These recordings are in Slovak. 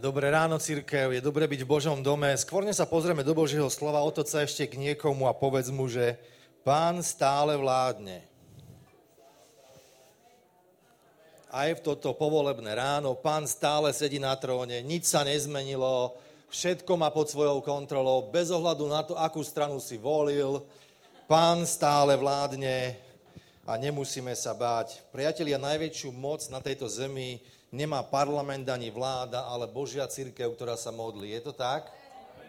Dobré ráno, cirkev, je dobre byť v Božom dome. Skôr než sa pozrieme do Božieho slova, otoč sa ešte k niekomu a povedz mu, že Pán stále vládne. Aj v toto povolebné ráno Pán stále sedí na tróne, nič sa nezmenilo, všetko má pod svojou kontrolou, bez ohľadu na to, akú stranu si volil. Pán stále vládne a nemusíme sa báť. Priatelia, najväčšiu moc na tejto zemi nemá parlament ani vláda, ale Božia cirkev, ktorá sa modlí. Je to tak?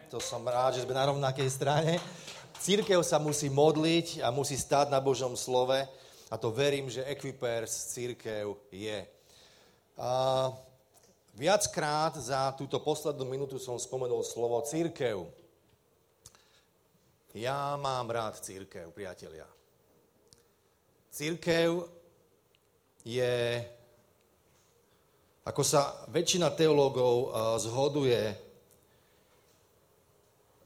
To som rád, že sme na rovnakej strane. Cirkev sa musí modliť a musí stáť na Božom slove a to verím, že Equipers cirkev je. A viackrát za túto poslednú minútu som spomenul slovo cirkev. Ja mám rád cirkev, priatelia. Cirkev je... Ako sa väčšina teológov zhoduje,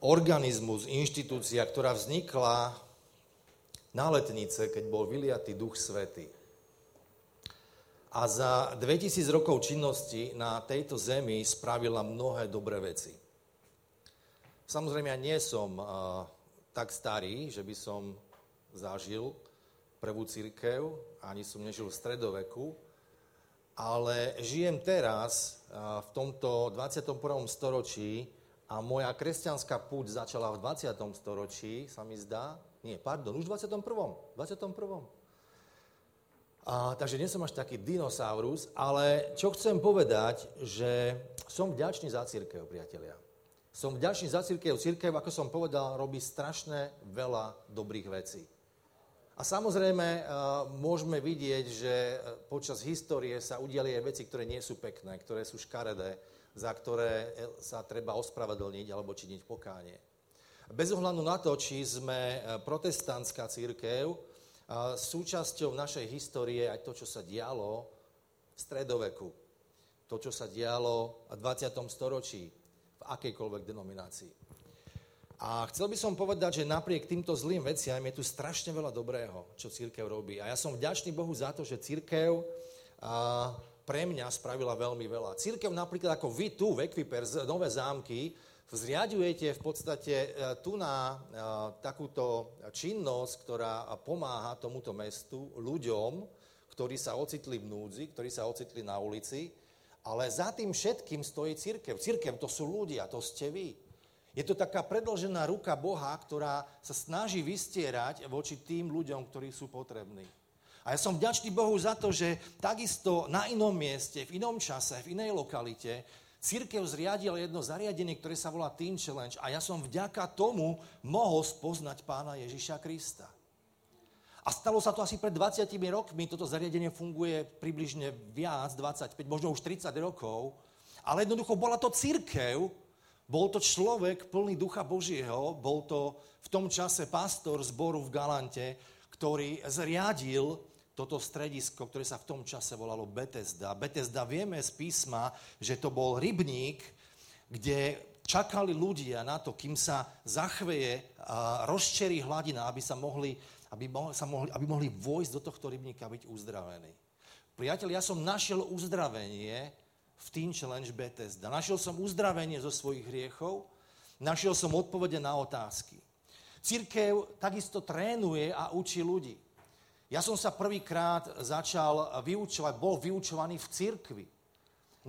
organizmus, inštitúcia, ktorá vznikla na letnice, keď bol vyliatý Duch Svätý. A za 2000 rokov činnosti na tejto zemi spravila mnohé dobré veci. Samozrejme, ja nie som tak starý, že by som zažil prvú cirkev, ani som nežil v stredoveku, ale žijem teraz v tomto 21. storočí a moja kresťanská púť začala v 20. storočí, sa mi zdá. Nie, pardon, už v 21. Takže nie som až taký dinosaurus, ale čo chcem povedať, že som vďačný za cirkev, priatelia. Som vďačný za cirkev. Cirkev, ako som povedal, robí strašne veľa dobrých vecí. A samozrejme, môžeme vidieť, že počas histórie sa udiali aj veci, ktoré nie sú pekné, ktoré sú škaredé, za ktoré sa treba ospravedlniť alebo činiť pokánie. Bez ohľadu na to, či sme protestantská cirkev, súčasťou našej histórie aj to, čo sa dialo v stredoveku, to, čo sa dialo v 20. storočí, v akejkoľvek denominácii. A chcel by som povedať, že napriek týmto zlým veciam je tu strašne veľa dobrého, čo cirkev robí. A ja som vďačný Bohu za to, že cirkev pre mňa spravila veľmi veľa. Cirkev napríklad ako vy tu v Equipers, Nové Zámky, vzriadujete v podstate tu na takúto činnosť, ktorá pomáha tomuto mestu, ľuďom, ktorí sa ocitli v núdzi, ktorí sa ocitli na ulici. Ale za tým všetkým stojí cirkev. Cirkev to sú ľudia, to ste vy. Je to taká predĺžená ruka Boha, ktorá sa snaží vystierať voči tým ľuďom, ktorí sú potrební. A ja som vďačný Bohu za to, že takisto na inom mieste, v inom čase, v inej lokalite cirkev zriadila jedno zariadenie, ktoré sa volá Teen Challenge a ja som vďaka tomu mohol spoznať Pána Ježiša Krista. A stalo sa to asi pred 20 rokmi, toto zariadenie funguje približne viac, 25, možno už 30 rokov, ale jednoducho bola to cirkev. Bol to človek plný Ducha Božieho, bol to v tom čase pastor zboru v Galante, ktorý zriadil toto stredisko, ktoré sa v tom čase volalo Bethesda. Bethesda vieme z písma, že to bol rybník, kde čakali ľudia na to, kým sa zachveje a rozčerí hladina, aby mohli vojsť do tohto rybníka a byť uzdravení. Priatelia, ja som našiel uzdravenie v Teen Challenge Bethesda. Našiel som uzdravenie zo svojich hriechov, našiel som odpovede na otázky. Cirkev takisto trénuje a učí ľudí. Ja som sa prvýkrát začal vyučovať, bol vyučovaný v cirkvi.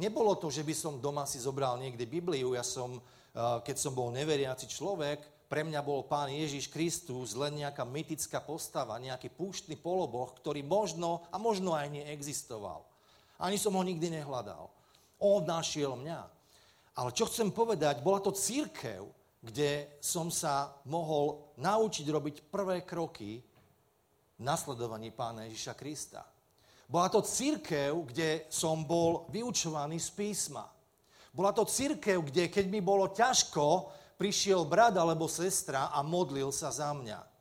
Nebolo to, že by som doma si zobral niekde Bibliu. Ja som, keď som bol neveriaci človek, pre mňa bol Pán Ježiš Kristus len nejaká mytická postava, nejaký púštny poloboh, ktorý možno a možno aj neexistoval. Ani som ho nikdy nehľadal. On našiel mňa. Ale čo chcem povedať, bola to cirkev, kde som sa mohol naučiť robiť prvé kroky v nasledovaní Pána Ježiša Krista. Bola to cirkev, kde som bol vyučovaný z písma. Bola to cirkev, kde keď mi bolo ťažko, prišiel brat alebo sestra a modlil sa za mňa.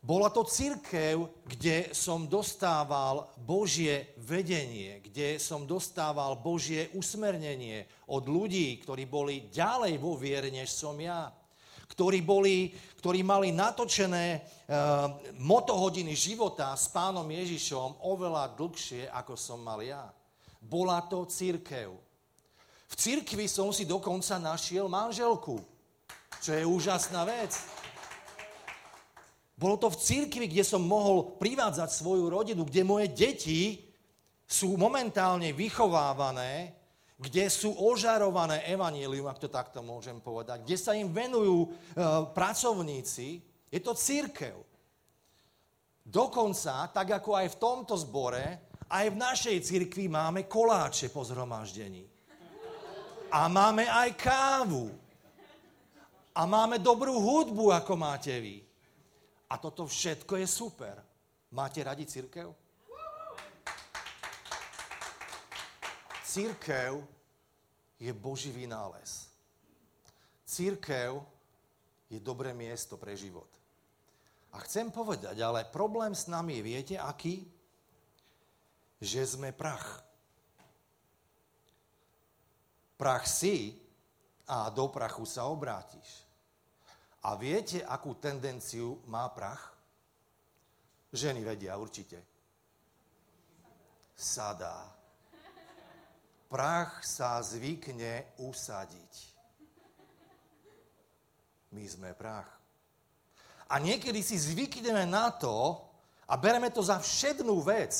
Bola to cirkev, kde som dostával Božie vedenie, kde som dostával Božie usmernenie od ľudí, ktorí boli ďalej vo viere, než som ja, ktorí mali natočené motohodiny života s Pánom Ježišom oveľa dlhšie, ako som mal ja. Bola to cirkev. V V cirkvi som si dokonca našiel manželku, čo je úžasná vec. Bolo to v cirkvi, kde som mohol privádzať svoju rodinu, kde moje deti sú momentálne vychovávané, kde sú ožarované evanjelium, ak to takto môžem povedať, kde sa im venujú pracovníci. Je to cirkev. Dokonca, tak ako aj v tomto zbore, aj v našej cirkvi máme koláče po zhromaždení. A máme aj kávu. A máme dobrú hudbu, ako máte vy. A toto všetko je super. Máte radi cirkev? Cirkev je Boží vynález. Cirkev je dobré miesto pre život. A chcem povedať, ale problém s nami je, viete, aký? Že sme prach. Prach si a do prachu sa obrátiš. A viete, akú tendenciu má prach? Ženy vedia určite. Sadá. Prach sa zvykne usadiť. My sme prach. A niekedy si zvykneme na to a bereme to za všednú vec,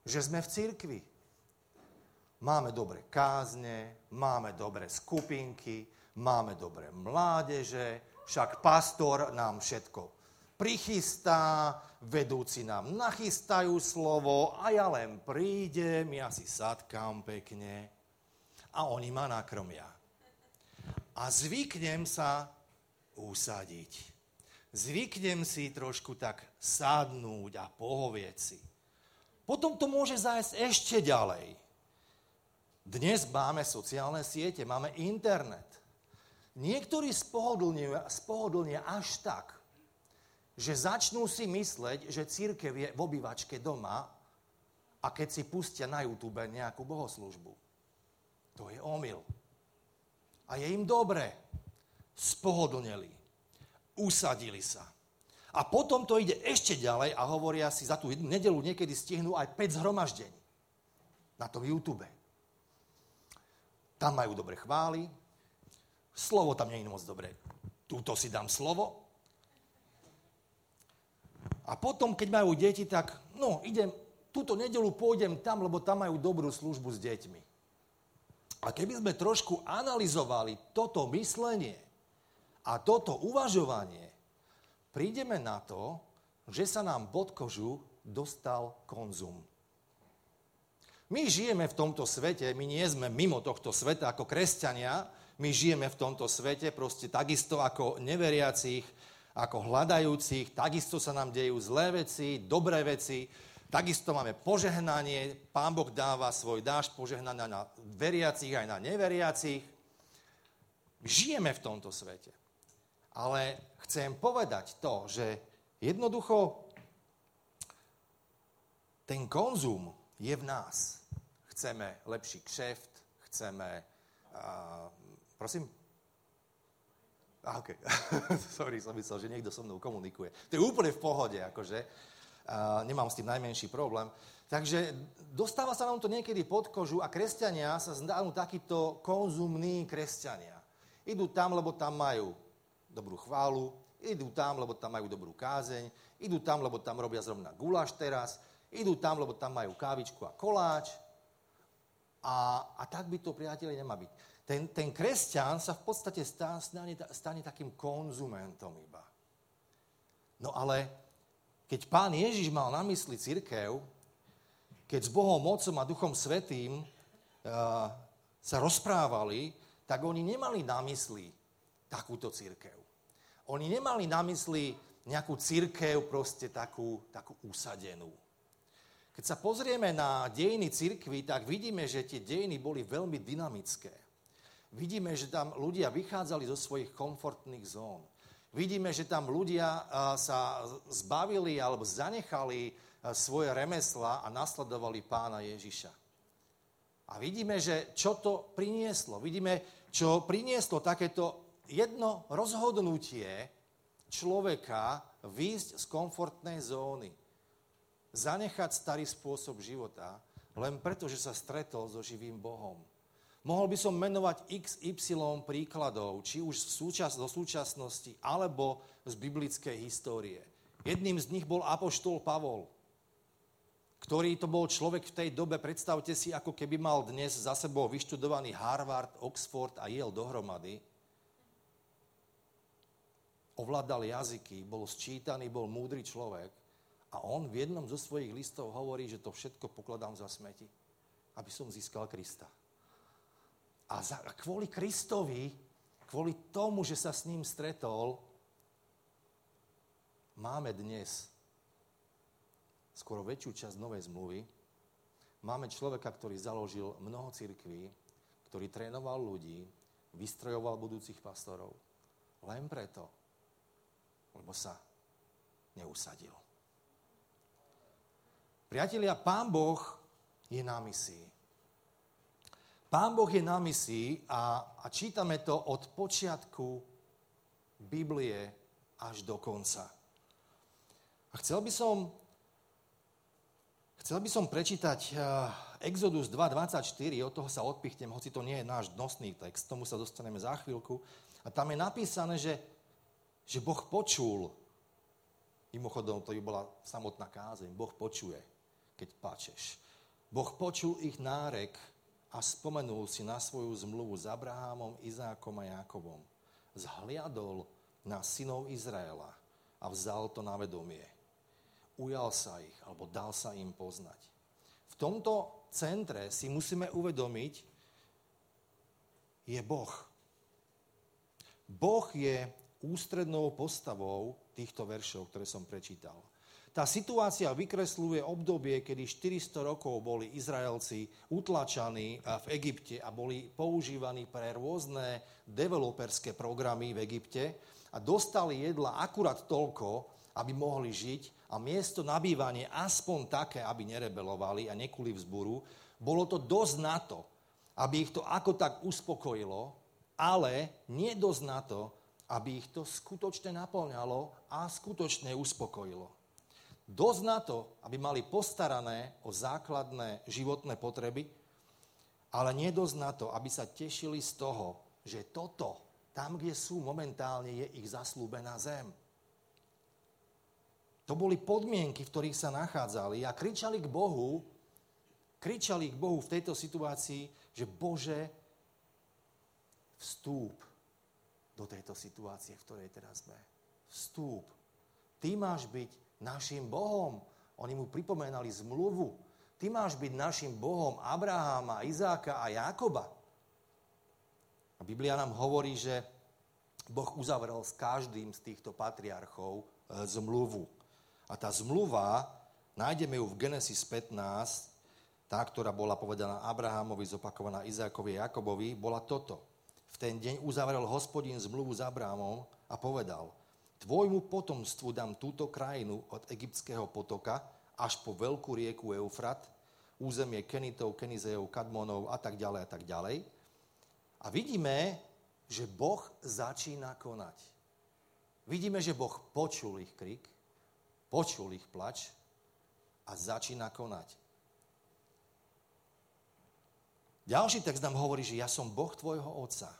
že sme v cirkvi. Máme dobré kázne, máme dobré skupinky, máme dobré mládeže, však pastor nám všetko prichystá, vedúci nám nachystajú slovo a ja len prídem, ja si sadkám pekne a oni ma nakrmia. A zvyknem sa usadiť. Zvyknem si trošku tak sadnúť a pohovieť si. Potom to môže zájsť ešte ďalej. Dnes máme sociálne siete, máme internet. Niektorí spohodlnia až tak, že začnú si mysleť, že cirkev je v obývačke doma a keď si pustia na YouTube nejakú bohoslužbu. To je omyl. A je im dobre. Spohodlneli. Usadili sa. A potom to ide ešte ďalej a hovoria si, za tú nedeľu niekedy stihnú aj 5 zhromaždení na tom YouTube. Tam majú dobre chvály. Slovo tam nie je moc dobré. Túto si dám slovo. A potom, keď majú deti, tak idem, túto nedeľu pôjdem tam, lebo tam majú dobrú službu s deťmi. A keby sme trošku analyzovali toto myslenie a toto uvažovanie, prídeme na to, že sa nám pod kožu dostal konzum. My žijeme v tomto svete, my nie sme mimo tohto sveta ako kresťania, my žijeme v tomto svete proste takisto ako neveriacich, ako hľadajúcich, takisto sa nám dejú zlé veci, dobré veci, takisto máme požehnanie, Pán Boh dáva svoj dážď požehnania na veriacich aj na neveriacich. Žijeme v tomto svete. Ale chcem povedať to, že jednoducho ten konzum je v nás. Chceme lepší kšeft, chceme... prosím? OK, sorry, som myslel, že niekto so mnou komunikuje. To je úplne v pohode, akože. Nemám s tým najmenší problém. Takže dostáva sa nám to niekedy pod kožu a kresťania sa zdanú takíto konzumní kresťania. Idú tam, lebo tam majú dobrú chválu, idú tam, lebo tam majú dobrú kázeň, idú tam, lebo tam robia zrovna guláš teraz, idú tam, lebo tam majú kávičku a koláč. A tak by to, priatelia, nemá byť. Ten kresťan sa v podstate stane takým konzumentom iba. No ale keď Pán Ježiš mal na mysli cirkev, keď s Bohom, mocom a Duchom Svätým sa rozprávali, tak oni nemali na mysli takúto cirkev. Oni nemali na mysli nejakú cirkev proste takú usadenú. Keď sa pozrieme na dejiny cirkvi, tak vidíme, že tie dejiny boli veľmi dynamické. Vidíme, že tam ľudia vychádzali zo svojich komfortných zón. Vidíme, že tam ľudia sa zbavili alebo zanechali svoje remeslá a nasledovali Pána Ježiša. A vidíme, že čo to prinieslo. Vidíme, čo prinieslo takéto jedno rozhodnutie človeka výjsť z komfortnej zóny. Zanechať starý spôsob života len preto, že sa stretol so živým Bohom. Mohol by som menovať XY príkladov, či už do súčasnosti, alebo z biblickej histórie. Jedným z nich bol apoštol Pavol, ktorý to bol človek v tej dobe, predstavte si, ako keby mal dnes za sebou vyštudovaný Harvard, Oxford a Yale dohromady. Ovládal jazyky, bol sčítaný, bol múdry človek a on v jednom zo svojich listov hovorí, že to všetko pokladám za smeti, aby som získal Krista. A kvôli Kristovi, kvôli tomu, že sa s ním stretol, máme dnes skoro väčšiu časť Novej zmluvy. Máme človeka, ktorý založil mnoho cirkví, ktorý trénoval ľudí, vystrojoval budúcich pastorov. Len preto, lebo sa neusadil. Priatelia, Pán Boh je na misii. Pán Boh je na misii a čítame to od počiatku Biblie až do konca. A Chcel by som prečítať Exodus 2.24, od toho sa odpichnem, hoci to nie je náš nosný text, tomu sa dostaneme za chvíľku. A tam je napísané, že Boh počul. Mimochodom, to by bola samotná kázeň. Boh počuje, keď plačeš. Boh počul ich nárek a spomenul si na svoju zmluvu s Abrahámom, Izákom a Jákobom. Zhliadol na synov Izraela a vzal to na vedomie. Ujal sa ich, alebo dal sa im poznať. V tomto centre si musíme uvedomiť, je Boh. Boh je ústrednou postavou týchto veršov, ktoré som prečítal. Tá situácia vykresľuje obdobie, kedy 400 rokov boli Izraelci utlačaní v Egypte a boli používaní pre rôzne developerské programy v Egypte a dostali jedla akurát toľko, aby mohli žiť a miesto na bývanie aspoň také, aby nerebelovali a nekuli vzburu. Bolo to dosť na to, aby ich to ako tak uspokojilo, ale nie dosť na to, aby ich to skutočne napĺňalo a skutočne uspokojilo. Dosť na to, aby mali postarané o základné životné potreby, ale nie dosť na to, aby sa tešili z toho, že toto, tam, kde sú momentálne, je ich zasľúbená zem. To boli podmienky, v ktorých sa nachádzali a kričali k Bohu v tejto situácii, že Bože, vstúp do tejto situácie, v ktorej teraz sme. Vstúp. Ty máš byť našim Bohom. Oni mu pripomenali zmluvu. Ty máš byť našim Bohom Abraháma, Izáka a Jákoba. A Biblia nám hovorí, že Boh uzavrel s každým z týchto patriarchov zmluvu. A tá zmluva, nájdeme ju v Genesis 15, tá, ktorá bola povedaná Abrahamovi, zopakovaná Izákovi a Jakobovi, bola toto. V ten deň uzavrel Hospodin zmluvu s Abrahamom a povedal: Tvojmu potomstvu dám túto krajinu od egyptského potoka až po veľkú rieku Eufrat, územie Kenitov, Kenizejov, Kadmonov a tak ďalej a tak ďalej. A vidíme, že Boh začína konať. Vidíme, že Boh počul ich krik, počul ich plač a začína konať. Ďalší text nám hovorí, že ja som Boh tvojho otca,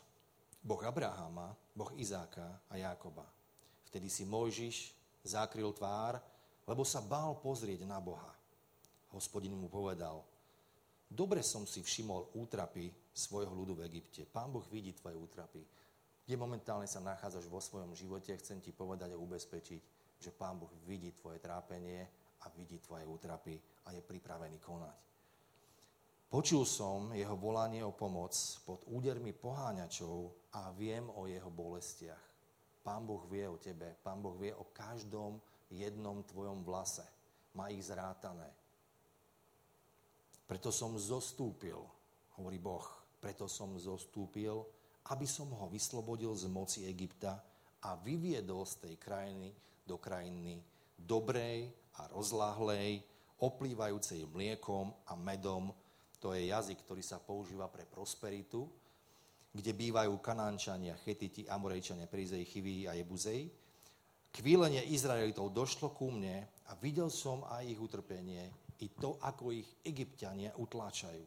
Boh Abraháma, Boh Izáka a Jákoba. Vtedy si Mojžiš zakryl tvár, lebo sa bál pozrieť na Boha. Hospodin mu povedal: Dobre som si všimol útrapy svojho ľudu v Egypte. Pán Boh vidí tvoje útrapy. Kde momentálne sa nachádzaš vo svojom živote, chcem ti povedať a ubezpečiť, že Pán Boh vidí tvoje trápenie a vidí tvoje útrapy a je pripravený konať. Počul som jeho volanie o pomoc pod údermi poháňačov a viem o jeho bolestiach. Pán Boh vie o tebe, Pán Boh vie o každom jednom tvojom vlase. Má ich zrátané. Preto som zostúpil, hovorí Boh, preto som zostúpil, aby som ho vyslobodil z moci Egypta a vyviedol z tej krajiny do krajiny dobrej a rozláhlej, oplývajúcej mliekom a medom. To je jazyk, ktorý sa používa pre prosperitu, kde bývajú Kanánčania, Chetiti, Amorejčania, Perizej, Chivej a Jebuzej. Kvílenie Izraelitov došlo ku mne a videl som aj ich utrpenie i to, ako ich Egypťania utláčajú.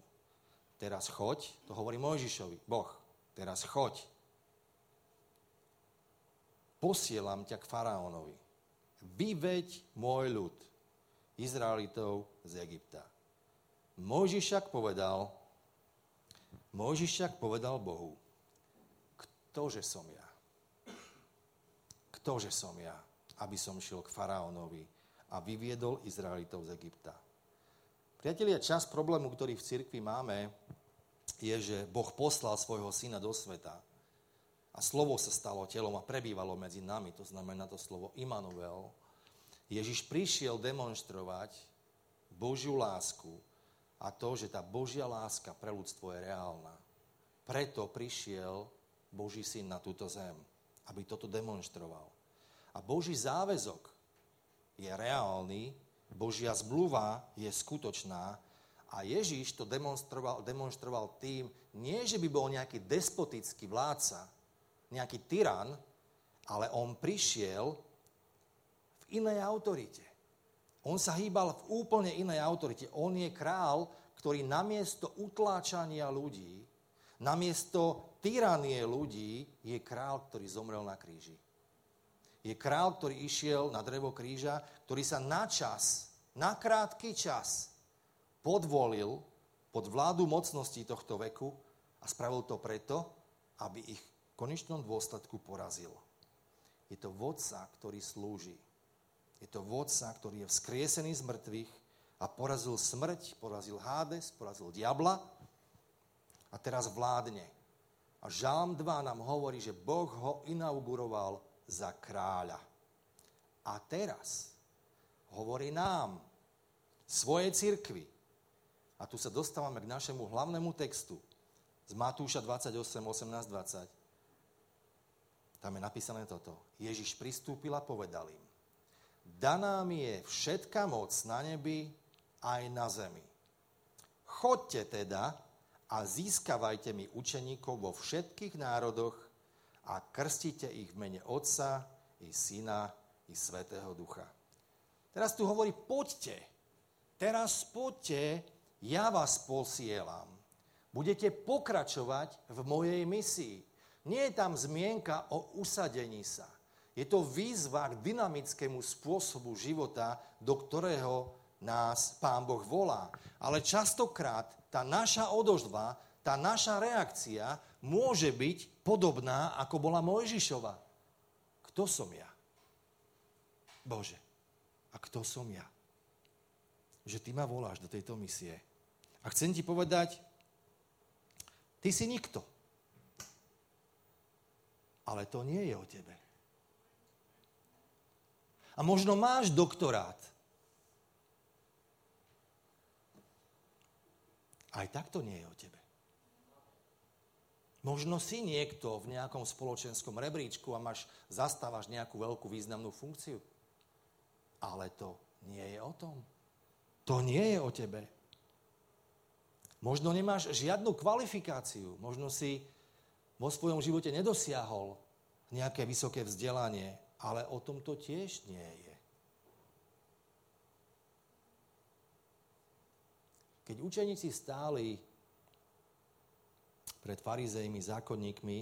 Teraz choď, to hovorí Mojžišovi, Boh, teraz choď. Posielam ťa k faraónovi. Vyveď môj ľud, Izraelitov z Egypta. Mojžiš však povedal Bohu, ktože som ja? Ktože som ja, aby som šiel k faraónovi a vyviedol Izraelitov z Egypta? Priatelia, časť problému, ktorý v cirkvi máme, je, že Boh poslal svojho syna do sveta a slovo sa stalo telom a prebývalo medzi nami. To znamená to slovo Immanuel. Ježiš prišiel demonštrovať Božiu lásku a to, že tá Božia láska pre ľudstvo je reálna. Preto prišiel Boží syn na túto zem, aby toto demonštroval. A Boží záväzok je reálny, Božia zmluva je skutočná a Ježiš to demonstroval tým, nie že by bol nejaký despotický vládca, nejaký tyran, ale on prišiel v inej autorite. On sa hýbal v úplne inej autorite. On je král, ktorý namiesto utláčania ľudí, namiesto tyranie ľudí, je král, ktorý zomrel na kríži. Je král, ktorý išiel na drevo kríža, ktorý sa na čas, na krátky čas podvolil pod vládu mocností tohto veku a spravil to preto, aby ich v konečnom dôsledku porazil. Je to vodca, ktorý slúži. Je to vodca, ktorý je vzkriesený z mŕtvych a porazil smrť, porazil Hades, porazil diabla a teraz vládne. A Žalm 2 nám hovorí, že Boh ho inauguroval za kráľa. A teraz hovorí nám, svojej cirkvi. A tu sa dostávame k našemu hlavnému textu z Matúša 28, 18, 20. Tam je napísané toto. Ježiš pristúpil a povedal im, daná mi je všetka moc na nebi aj na zemi. Choďte teda a získavajte mi učeníkov vo všetkých národoch, a krstite ich v mene Otca, i Syna, i Svätého Ducha. Teraz tu hovorí, poďte. Teraz poďte, ja vás posielam. Budete pokračovať v mojej misii. Nie je tam zmienka o usadení sa. Je to výzva k dynamickému spôsobu života, do ktorého nás Pán Boh volá. Ale častokrát tá naša odozva, tá naša reakcia môže byť podobná, ako bola Mojžišova. Kto som ja? Bože, a kto som ja? Že ty ma voláš do tejto misie. A chcem ti povedať, ty si nikto. Ale to nie je o tebe. A možno máš doktorát. Aj tak to nie je o tebe. Možno si niekto v nejakom spoločenskom rebríčku a zastávaš nejakú veľkú významnú funkciu. Ale to nie je o tom. To nie je o tebe. Možno nemáš žiadnu kvalifikáciu. Možno si vo svojom živote nedosiahol nejaké vysoké vzdelanie. Ale o tom to tiež nie je. Keď učeníci stáli pred farizejmi, zákonníkmi,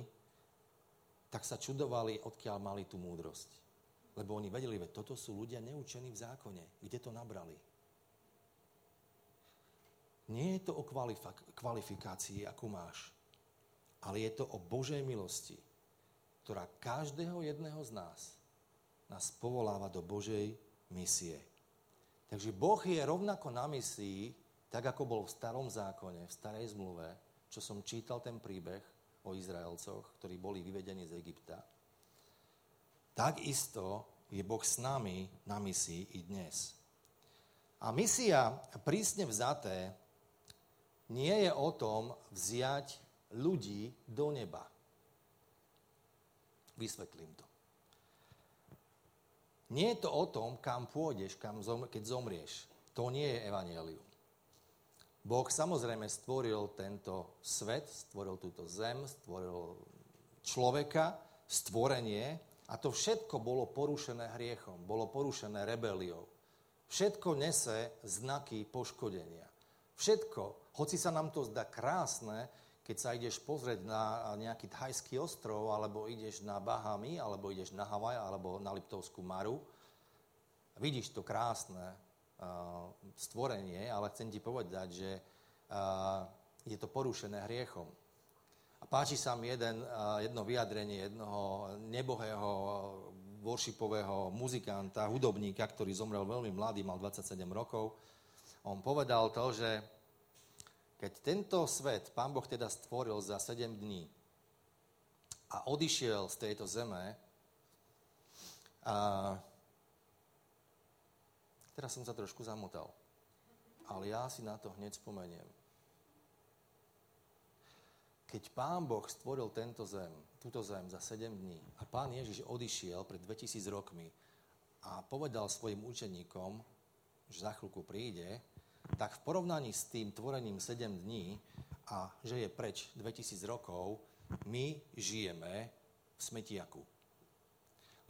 tak sa čudovali, odkiaľ mali tú múdrosť. Lebo oni vedeli, že toto sú ľudia neučení v zákone. Kde to nabrali? Nie je to o kvalifikácii, akú máš, ale je to o Božej milosti, ktorá každého jedného z nás povoláva do Božej misie. Takže Boh je rovnako na misii, tak ako bol v starom zákone, v starej zmluve, čo som čítal ten príbeh o Izraelcoch, ktorí boli vyvedení z Egypta. Takisto je Boh s nami na misii i dnes. A misia prísne vzaté nie je o tom vziať ľudí do neba. Vysvetlím to. Nie je to o tom, kam pôjdeš, keď zomrieš. To nie je evanjelium. Boh samozrejme stvoril tento svet, stvoril túto zem, stvoril človeka, stvorenie a to všetko bolo porušené hriechom, bolo porušené rebeliou. Všetko nesie znaky poškodenia. Všetko. Hoci sa nám to zdá krásne, keď sa ideš pozrieť na nejaký thajský ostrov, alebo ideš na Bahamy, alebo ideš na Havaj, alebo na Liptovskú Maru, vidíš to krásne stvorenie, ale chcem ti povedať, že je to porušené hriechom. A páči sa mi jedno vyjadrenie jednoho nebohého worshipového muzikanta, hudobníka, ktorý zomrel veľmi mladý, mal 27 rokov. On povedal to, že keď tento svet Pán Boh teda stvoril za 7 dní a odišiel z tejto zeme, teraz som sa trošku zamotal, ale ja si na to hneď spomeniem. Keď Pán Boh stvoril túto zem za 7 dní a Pán Ježiš odišiel pred 2000 rokmi a povedal svojim učeníkom, že za chvíľku príde, tak v porovnaní s tým tvorením 7 dní a že je preč 2000 rokov, my žijeme v smetiaku.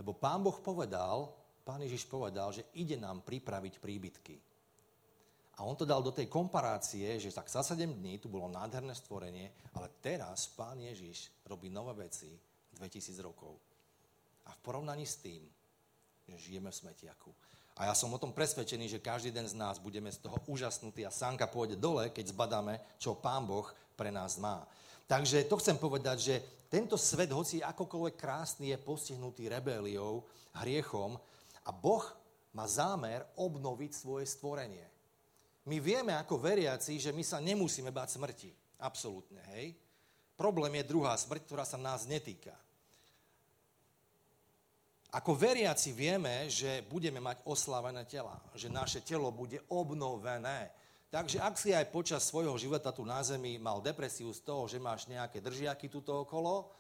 Lebo Pán Ježiš povedal, že ide nám pripraviť príbytky. A on to dal do tej komparácie, že tak za 7 dní tu bolo nádherné stvorenie, ale teraz Pán Ježiš robí nové veci 2000 rokov. A v porovnaní s tým, že žijeme v smetiaku. A ja som o tom presvedčený, že každý jeden z nás budeme z toho úžasnutí a sánka pôjde dole, keď zbadáme, čo Pán Boh pre nás má. Takže to chcem povedať, že tento svet, hoci akokoľvek krásny, je postihnutý rebeliou, hriechom a Boh má zámer obnoviť svoje stvorenie. My vieme ako veriaci, že my sa nemusíme báť smrti. Absolútne, hej? Problém je druhá smrť, ktorá sa nás netýka. Ako veriaci vieme, že budeme mať oslavené tela, že naše telo bude obnovené. Takže ak si aj počas svojho života tu na zemi mal depresiu z toho, že máš nejaké držiaky tuto okolo,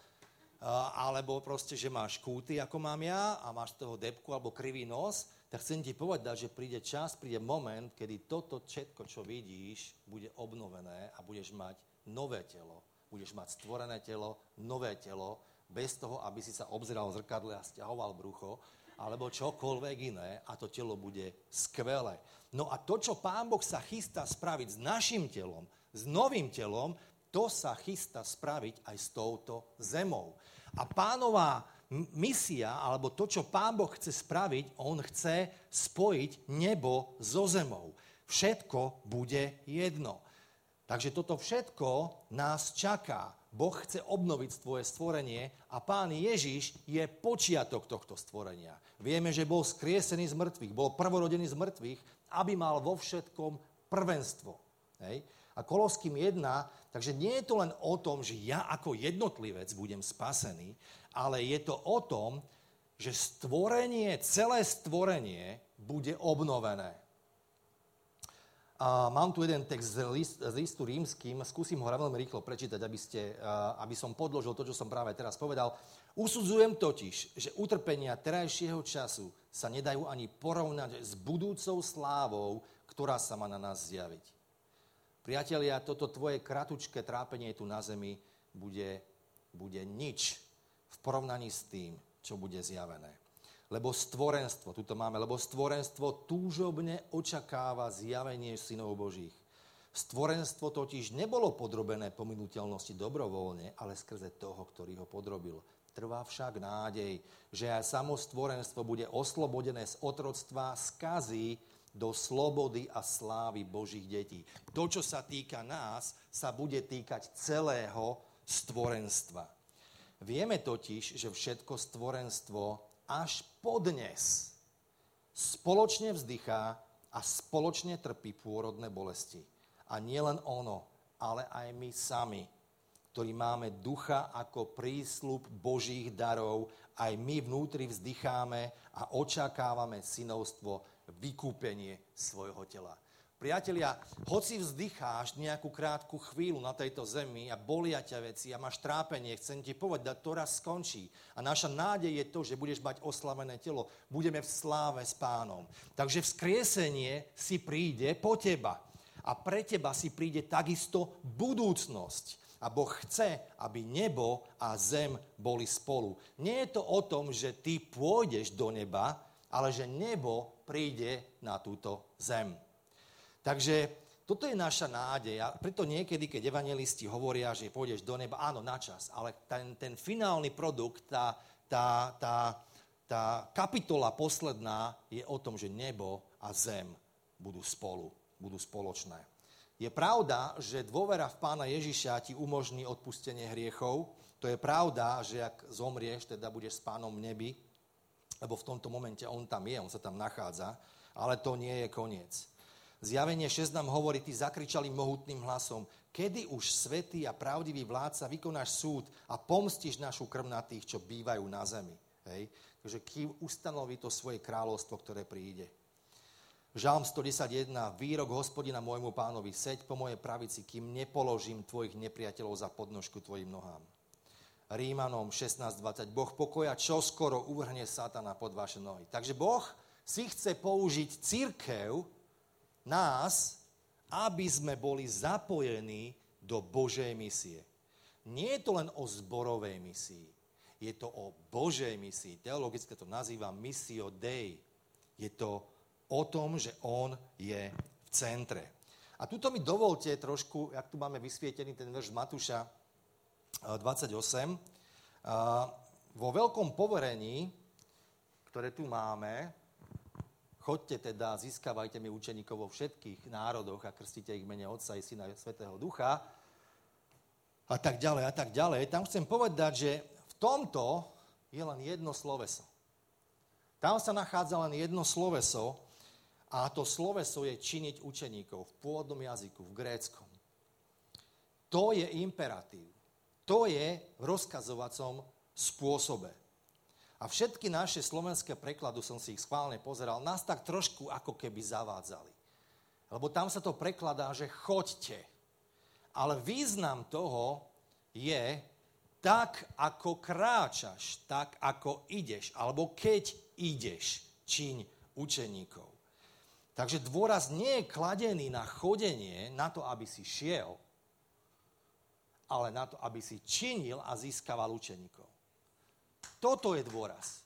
alebo proste, že máš kúty, ako mám ja, a máš toho debku alebo krivý nos, tak chcem ti povedať, že príde čas, príde moment, kedy toto všetko, čo vidíš, bude obnovené a budeš mať nové telo. Budeš mať stvorené telo, nové telo, bez toho, aby si sa obzeral v zrkadle a stiahoval brucho, alebo čokoľvek iné a to telo bude skvelé. No a to, čo Pán Boh sa chystá spraviť s našim telom, s novým telom, to sa chystá spraviť aj s touto zemou. A Pánová misia, alebo to, čo Pán Boh chce spraviť, on chce spojiť nebo so zemou. Všetko bude jedno. Takže toto všetko nás čaká. Boh chce obnoviť svoje stvorenie a Pán Ježiš je počiatok tohto stvorenia. Vieme, že bol skriesený z mŕtvych, bol prvorodený z mŕtvych, aby mal vo všetkom prvenstvo. Hej? A Koloským 1, takže nie je to len o tom, že ja ako jednotlivec budem spasený, ale je to o tom, že celé stvorenie bude obnovené. A mám tu jeden text z listu rímskym, skúsim ho veľmi rýchlo prečítať, aby som podložil to, čo som práve teraz povedal. Usudzujem totiž, že utrpenia terajšieho času sa nedajú ani porovnať s budúcou slávou, ktorá sa má na nás zjaviť. Priatelia, toto tvoje kratučké trápenie tu na zemi bude nič v porovnaní s tým, čo bude zjavené. Lebo stvorenstvo túžobne očakáva zjavenie synov Božích. Stvorenstvo totiž nebolo podrobené pominuteľnosti dobrovoľne, ale skrze toho, ktorý ho podrobil. Trvá však nádej, že aj samo stvorenstvo bude oslobodené z otroctva, skazy do slobody a slávy Božích detí. To, čo sa týka nás, sa bude týkať celého stvorenstva. Vieme totiž, že všetko stvorenstvo až podnes spoločne vzdychá a spoločne trpí pôrodné bolesti. A nielen ono, ale aj my sami, ktorí máme ducha ako prísľub Božích darov, aj my vnútri vzdycháme a očakávame synovstvo, vykúpenie svojho tela. Priatelia, hoci vzdycháš nejakú krátku chvíľu na tejto zemi a bolia ťa veci a máš trápenie, chcem ti povedať, to raz skončí. A naša nádej je to, že budeš mať oslavené telo. Budeme v sláve s Pánom. Takže vzkriesenie si príde po teba. A pre teba si príde takisto budúcnosť. A Boh chce, aby nebo a zem boli spolu. Nie je to o tom, že ty pôjdeš do neba, ale že nebo príde na túto zem. Takže Toto je naša nádej a preto niekedy, keď evangelisti hovoria, že pôjdeš do neba, áno, na čas, ale ten finálny produkt, tá kapitola posledná je o tom, že nebo a zem budú spolu, budú spoločné. Je pravda, že dôvera v Pána Ježiša ti umožní odpustenie hriechov. To je pravda, že ak zomrieš, teda budeš s Pánom v nebi, lebo v tomto momente on tam je, on sa tam nachádza, ale to nie je koniec. Zjavenie 6 nám hovorí, tí zakričali mohutným hlasom, kedy už svätý a pravdivý vládca vykonáš súd a pomstiš našu krv na tých, čo bývajú na zemi. Hej? Takže kým ustanoví to svoje kráľovstvo, ktoré príde. Žalm 111, výrok Hospodina môjmu Pánovi, seď po mojej pravici, kým nepoložím tvojich nepriateľov za podnožku tvojim nohám. Rímanom 16:20, Boh pokoja čoskoro uvrhne satana pod vaše nohy. Takže Boh si chce použiť cirkev, nás, aby sme boli zapojení do Božej misie. Nie je to len o zborovej misii, je to o Božej misii. Teologicky to nazýva Missio Dei. Je to o tom, že on je v centre. A tuto mi dovolte trošku, jak tu máme vysvietený ten verš Matúša 28. Vo veľkom poverení, ktoré tu máme, chodte teda, získavajte mi učeníkov vo všetkých národoch a krstite ich v mene Otca i Syna i Svätého Ducha a tak ďalej, a tak ďalej. Tam chcem povedať, že v tomto je len jedno sloveso. Tam sa nachádza len jedno sloveso a to sloveso je činiť učeníkov v pôvodnom jazyku, v gréckom. To je imperatív. To je v rozkazovacom spôsobe. A všetky naše slovenské preklady, som si ich schválne pozeral, nás tak trošku ako keby zavádzali. Lebo tam sa to prekladá, že choďte. Ale význam toho je tak, ako kráčaš, tak, ako ideš. Alebo keď ideš, čiň učeníkov. Takže dôraz nie je kladený na chodenie, na to, aby si šiel, ale na to, aby si činil a získaval učeníkov. Toto je dôraz.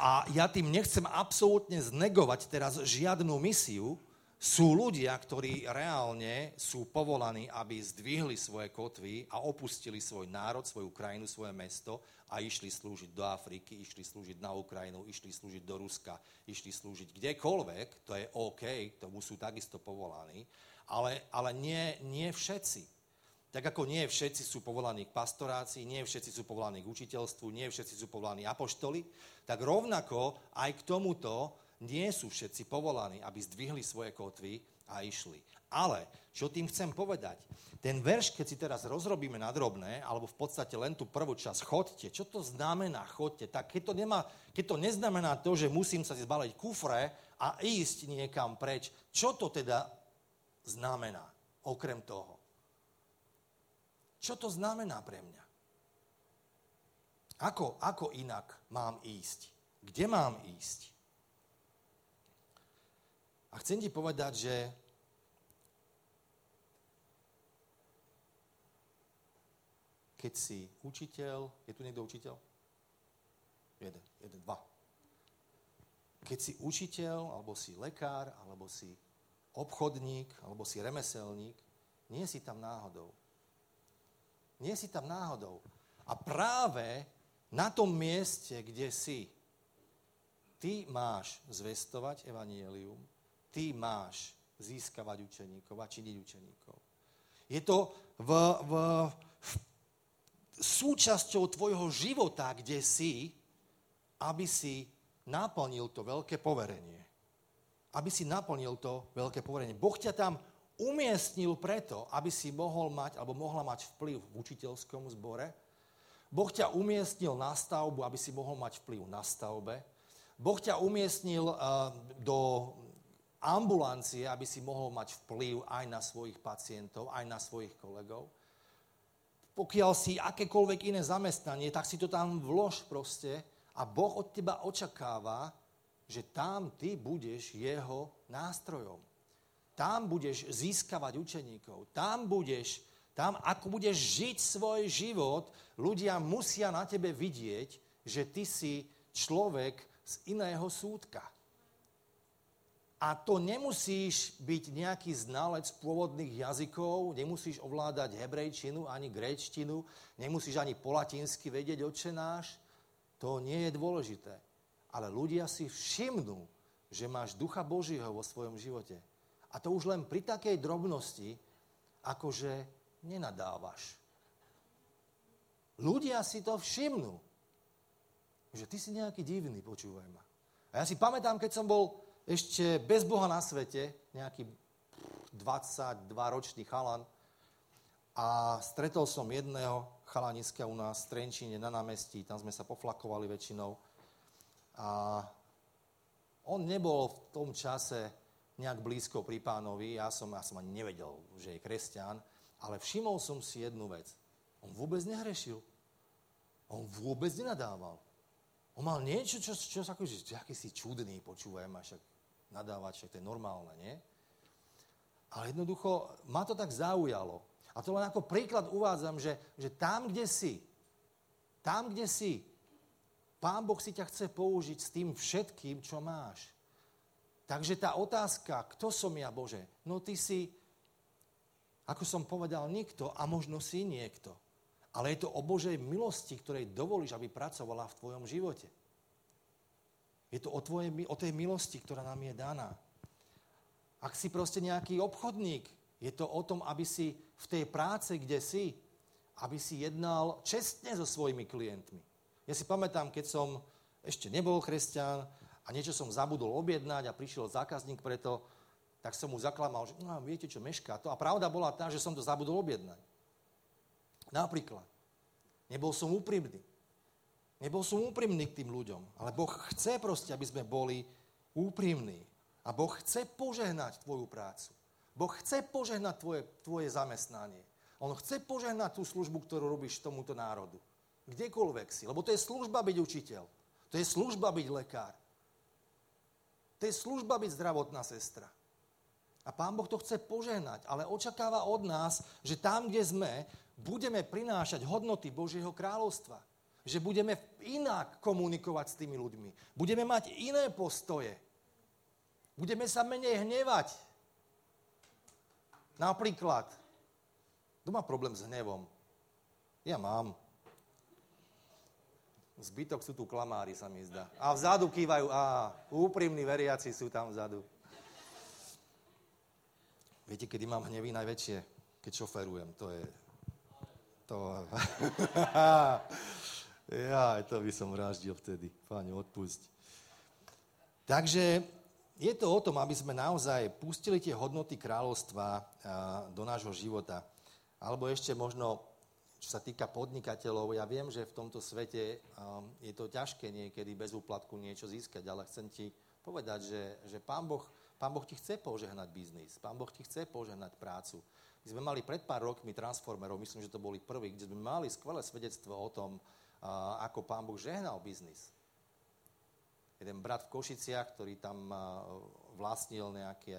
A ja tým nechcem absolútne znegovať teraz žiadnu misiu. Sú ľudia, ktorí reálne sú povolaní, aby zdvihli svoje kotvy a opustili svoj národ, svoju krajinu, svoje mesto a išli slúžiť do Afriky, išli slúžiť na Ukrajinu, išli slúžiť do Ruska, išli slúžiť kdekoľvek. To je OK, tomu sú takisto povolaní, ale nie všetci. Tak ako nie všetci sú povolaní k pastorácii, nie všetci sú povolaní k učiteľstvu, nie všetci sú povolaní apoštoli, tak rovnako aj k tomuto nie sú všetci povolaní, aby zdvihli svoje kotvy a išli. Ale čo tým chcem povedať? Ten verš, keď si teraz rozrobíme na drobné, alebo v podstate len tú prvú časť, chodte. Čo to znamená chodte? Tak keď to neznamená to, že musím sa zbaliť kufre a ísť niekam preč, čo to teda znamená okrem toho? Čo to znamená pre mňa? Ako inak mám ísť? Kde mám ísť? A chcem ti povedať, že keď si učiteľ, je tu niekto učiteľ? Jeden, dva. Keď si učiteľ, alebo si lekár, alebo si obchodník, alebo si remeselník, nie si tam náhodou. Nie si tam náhodou. A práve na tom mieste, kde si, ty máš zvestovať evanjelium, ty máš získavať učeníkov a činiť učeníkov. Je to v súčasťou tvojho života, kde si, aby si naplnil to veľké poverenie. Aby si naplnil to veľké poverenie. Boh ťa tam umiestnil preto, aby si mohol mať alebo mohla mať vplyv v učiteľskom zbore. Boh ťa umiestnil na stavbu, aby si mohol mať vplyv na stavbe. Boh ťa umiestnil do ambulancie, aby si mohol mať vplyv aj na svojich pacientov, aj na svojich kolegov. Pokiaľ si akékoľvek iné zamestnanie, tak si to tam vlož proste a Boh od teba očakáva, že tam ty budeš jeho nástrojom. Tam budeš získavať učeníkov. Tam ako budeš žiť svoj život, ľudia musia na tebe vidieť, že ty si človek z iného súdka. A to nemusíš byť nejaký znalec pôvodných jazykov, nemusíš ovládať hebrejčinu ani gréčtinu, nemusíš ani po latinsky vedieť Otče náš. To nie je dôležité. Ale ľudia si všimnú, že máš Ducha Božího vo svojom živote. A to už len pri takej drobnosti, akože nenadávaš. Ľudia si to všimnú. Že ty si nejaký divný, počúvaj ma. A ja si pamätám, keď som bol ešte bez Boha na svete, nejaký 22-ročný chalan. A stretol som jedného chalaniska u nás v Trenčíne na námestí. Tam sme sa poflakovali väčšinou. A on nebol v tom čase nejak blízko pri Pánovi. Ja som ani nevedel, že je kresťan. Ale všimol som si jednu vec. On vôbec nehrešil. On vôbec nenadával. On mal niečo, čo sa akože, aký si čudný, počúvaj ma, však nadávať, však to je normálne, nie? Ale jednoducho, ma to tak zaujalo. A to len ako príklad uvádzam, že tam, kde si, Pán Boh si ťa chce použiť s tým všetkým, čo máš. Takže tá otázka, kto som ja, Bože? No ty si, ako som povedal, nikto a možno si niekto. Ale je to o Božej milosti, ktorej dovolíš, aby pracovala v tvojom živote. Je to o tej milosti, ktorá nám je daná. Ak si proste nejaký obchodník, je to o tom, aby si v tej práci, kde si, aby si jednal čestne so svojimi klientmi. Ja si pamätám, keď som ešte nebol kresťan a niečo som zabudol objednať a prišiel zákazník preto, tak som mu zaklamal, že no, viete čo, mešká to. A pravda bola tá, že som to zabudol objednať. Napríklad. Nebol som úprimný k tým ľuďom. Ale Boh chce proste, aby sme boli úprimní. A Boh chce požehnať tvoju prácu. Boh chce požehnať tvoje zamestnanie. On chce požehnať tú službu, ktorú robíš tomuto národu. Kdekoľvek si. Lebo to je služba byť učiteľ. To je služba byť lekár. To je služba byť zdravotná sestra. A Pán Boh to chce požehnať. Ale očakáva od nás, že tam, kde sme, budeme prinášať hodnoty Božieho kráľovstva. Že budeme inak komunikovať s tými ľuďmi. Budeme mať iné postoje. Budeme sa menej hnevať. Napríklad, kto má problém s hnevom? Ja mám. Zbytok sú tu klamári, sa mi zdá. A vzadu kývajú. Á, úprimní veriaci sú tam vzadu. Viete, kedy mám hnevy najväčšie? Keď šoferujem. To je... Ja, to by som vraždil vtedy. Páne, odpusť. Takže... Je to o tom, aby sme naozaj pustili tie hodnoty kráľovstva do nášho života. Alebo ešte možno, čo sa týka podnikateľov, ja viem, že v tomto svete je to ťažké niekedy bez úplatku niečo získať, ale chcem ti povedať, že Pán Boh ti chce požehnať biznis, Pán Boh ti chce požehnať prácu. My sme mali pred pár rokmi transformerov, myslím, že to boli prví, kde sme mali skvelé svedectvo o tom, ako Pán Boh žehnal biznis. Jeden brat v Košiciach, ktorý tam vlastnil nejaký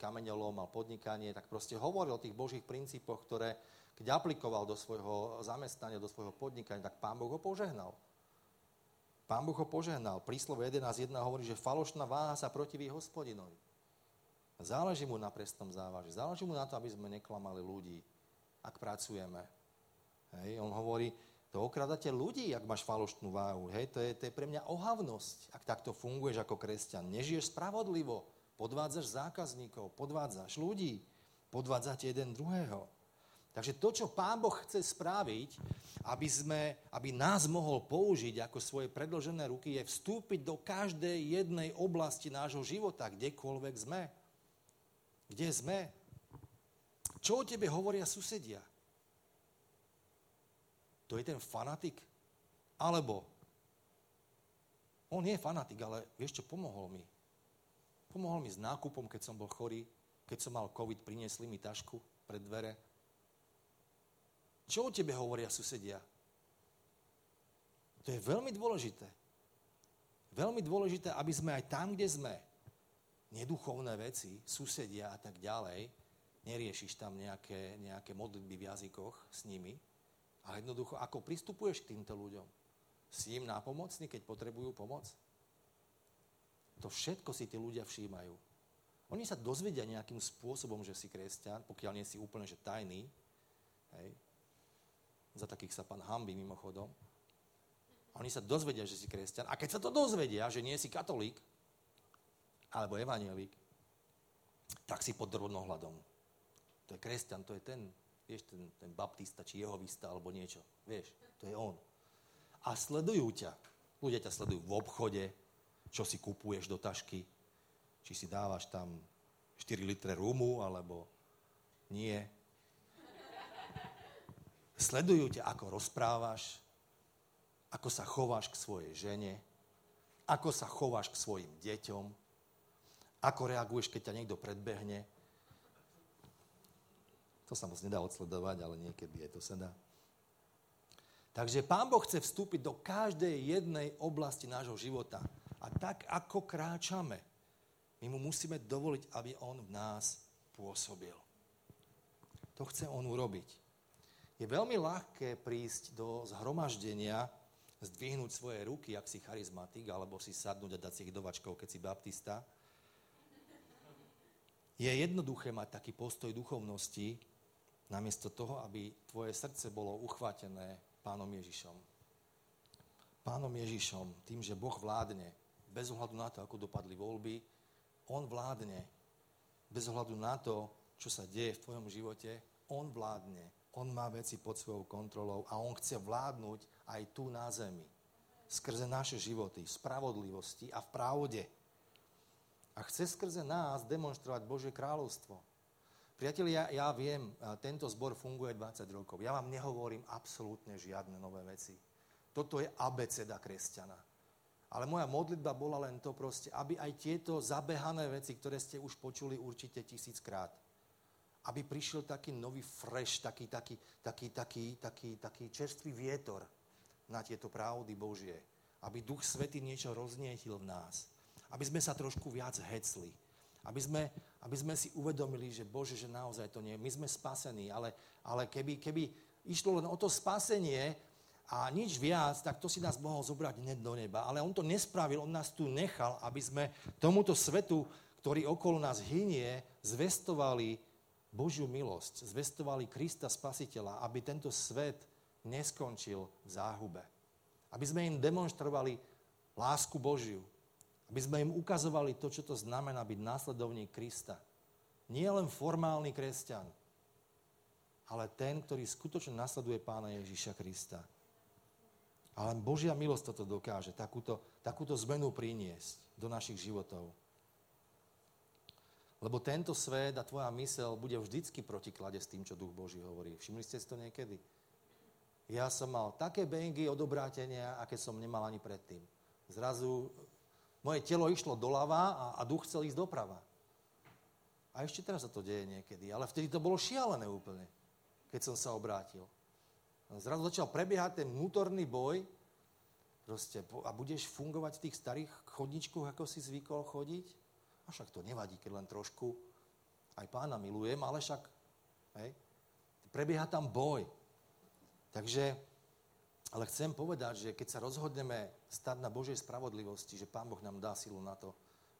kameňolom, mal podnikanie, tak proste hovoril o tých Božích princípoch, ktoré, keď aplikoval do svojho zamestnania, do svojho podnikania, tak Pán Boh ho požehnal. Pán Boh ho požehnal. Príslovo 11.1 hovorí, že falošná váha sa protiví Hospodinovi. Záleží mu na presnom závaži. Záleží mu na to, aby sme neklamali ľudí, ak pracujeme. Hej, on hovorí, to okradate ľudí, ak máš falošnú váhu. Hej, to je pre mňa ohavnosť, ak takto funguješ ako kresťan. Nežiješ spravodlivo, podvádzaš zákazníkov, podvádzaš ľudí, podvádzate jeden druhého. Takže to, čo Pán Boh chce spraviť, aby nás mohol použiť ako svoje predložené ruky, je vstúpiť do každej jednej oblasti nášho života, kdekoľvek sme. Kde sme? Čo o tebe hovoria susedia? To je ten fanatik? Alebo on nie je fanatik, ale vieš čo, pomohol mi. Pomohol mi s nákupom, keď som bol chorý, keď som mal COVID, priniesli mi tašku pred dvere. Čo o tebe hovoria susedia? To je veľmi dôležité. Veľmi dôležité, aby sme aj tam, kde sme, neduchovné veci, susedia a tak ďalej, neriešiš tam nejaké modlitby v jazykoch s nimi, ale jednoducho, ako pristupuješ k týmto ľuďom? Si im nápomocný, keď potrebujú pomoc? To všetko si tí ľudia všímajú. Oni sa dozvedia nejakým spôsobom, že si kresťan, pokiaľ nie si úplne, že tajný. Hej. Za takých sa pán hanbí mimochodom. Oni sa dozvedia, že si kresťan. A keď sa to dozvedia, že nie si katolík, alebo evanjelík, tak si pod drobnohľadom. To je kresťan, to je ten, vieš, ten baptista, či jehovista, alebo niečo. Vieš, to je on. A sledujú ťa. Ľudia ťa sledujú v obchode, čo si kupuješ do tašky, či si dávaš tam 4 litre rumu, alebo nie. Sledujú ťa, ako rozprávaš, ako sa chováš k svojej žene, ako sa chováš k svojim deťom, ako reaguješ, keď ťa niekto predbehne. To sa moc nedá odsledovať, ale niekedy je to sa dá. Takže Pán Boh chce vstúpiť do každej jednej oblasti nášho života. A tak, ako kráčame, my mu musíme dovoliť, aby on v nás pôsobil. To chce on urobiť. Je veľmi ľahké prísť do zhromaždenia, zdvihnúť svoje ruky, ak si charizmatik, alebo si sadnúť a dať si ich do vačkov, keď si baptista. Je jednoduché mať taký postoj duchovnosti, namiesto toho, aby tvoje srdce bolo uchvátené Pánom Ježišom. Pánom Ježišom, tým, že Boh vládne, bez ohľadu na to, ako dopadli voľby, on vládne. Bez ohľadu na to, čo sa deje v tvojom živote, on vládne. On má veci pod svojou kontrolou a on chce vládnuť aj tu na zemi. Skrze naše životy, v spravodlivosti a v pravde. A chce skrze nás demonstrovať Božie kráľovstvo. Priatelia, ja viem, tento zbor funguje 20 rokov. Ja vám nehovorím absolútne žiadne nové veci. Toto je abeceda kresťana. Ale moja modlitba bola len to proste, aby aj tieto zabehané veci, ktoré ste už počuli určite 1000-krát, aby prišiel taký nový fresh, taký čerstvý vietor na tieto pravdy Božie. Aby Duch Svätý niečo roznietil v nás. Aby sme sa trošku viac hecli. Aby sme si uvedomili, že Bože, že naozaj to nie je. My sme spasení, ale keby išlo len o to spasenie, a nič viac, tak to si nás mohol zobrať hneď do neba. Ale on to nespravil, on nás tu nechal, aby sme tomuto svetu, ktorý okolo nás hynie, zvestovali Božiu milosť, zvestovali Krista Spasiteľa, aby tento svet neskončil v záhube. Aby sme im demonstrovali lásku Božiu. Aby sme im ukazovali to, čo to znamená byť následovník Krista. Nie len formálny kresťan, ale ten, ktorý skutočne nasleduje Pána Ježiša Krista. Ale Božia milosť toto dokáže, takúto zmenu priniesť do našich životov. Lebo tento svet a tvoja myseľ bude vždycky v protiklade s tým, čo Duch Boží hovorí. Všimli ste si to niekedy? Ja som mal také bengy od obrátenia, aké som nemal ani predtým. Zrazu moje telo išlo doľava a duch chcel ísť doprava. A ešte teraz sa to deje niekedy. Ale vtedy to bolo šialené úplne, keď som sa obrátil. Zrazu začal prebiehať ten vnútorný boj proste, a budeš fungovať v tých starých chodničkoch, ako si zvykol chodiť? A však to nevadí, keď len trošku. Aj Pána milujem, ale však hej, prebieha tam boj. Takže, ale chcem povedať, že keď sa rozhodneme stať na Božej spravodlivosti, že Pán Boh nám dá silu na to,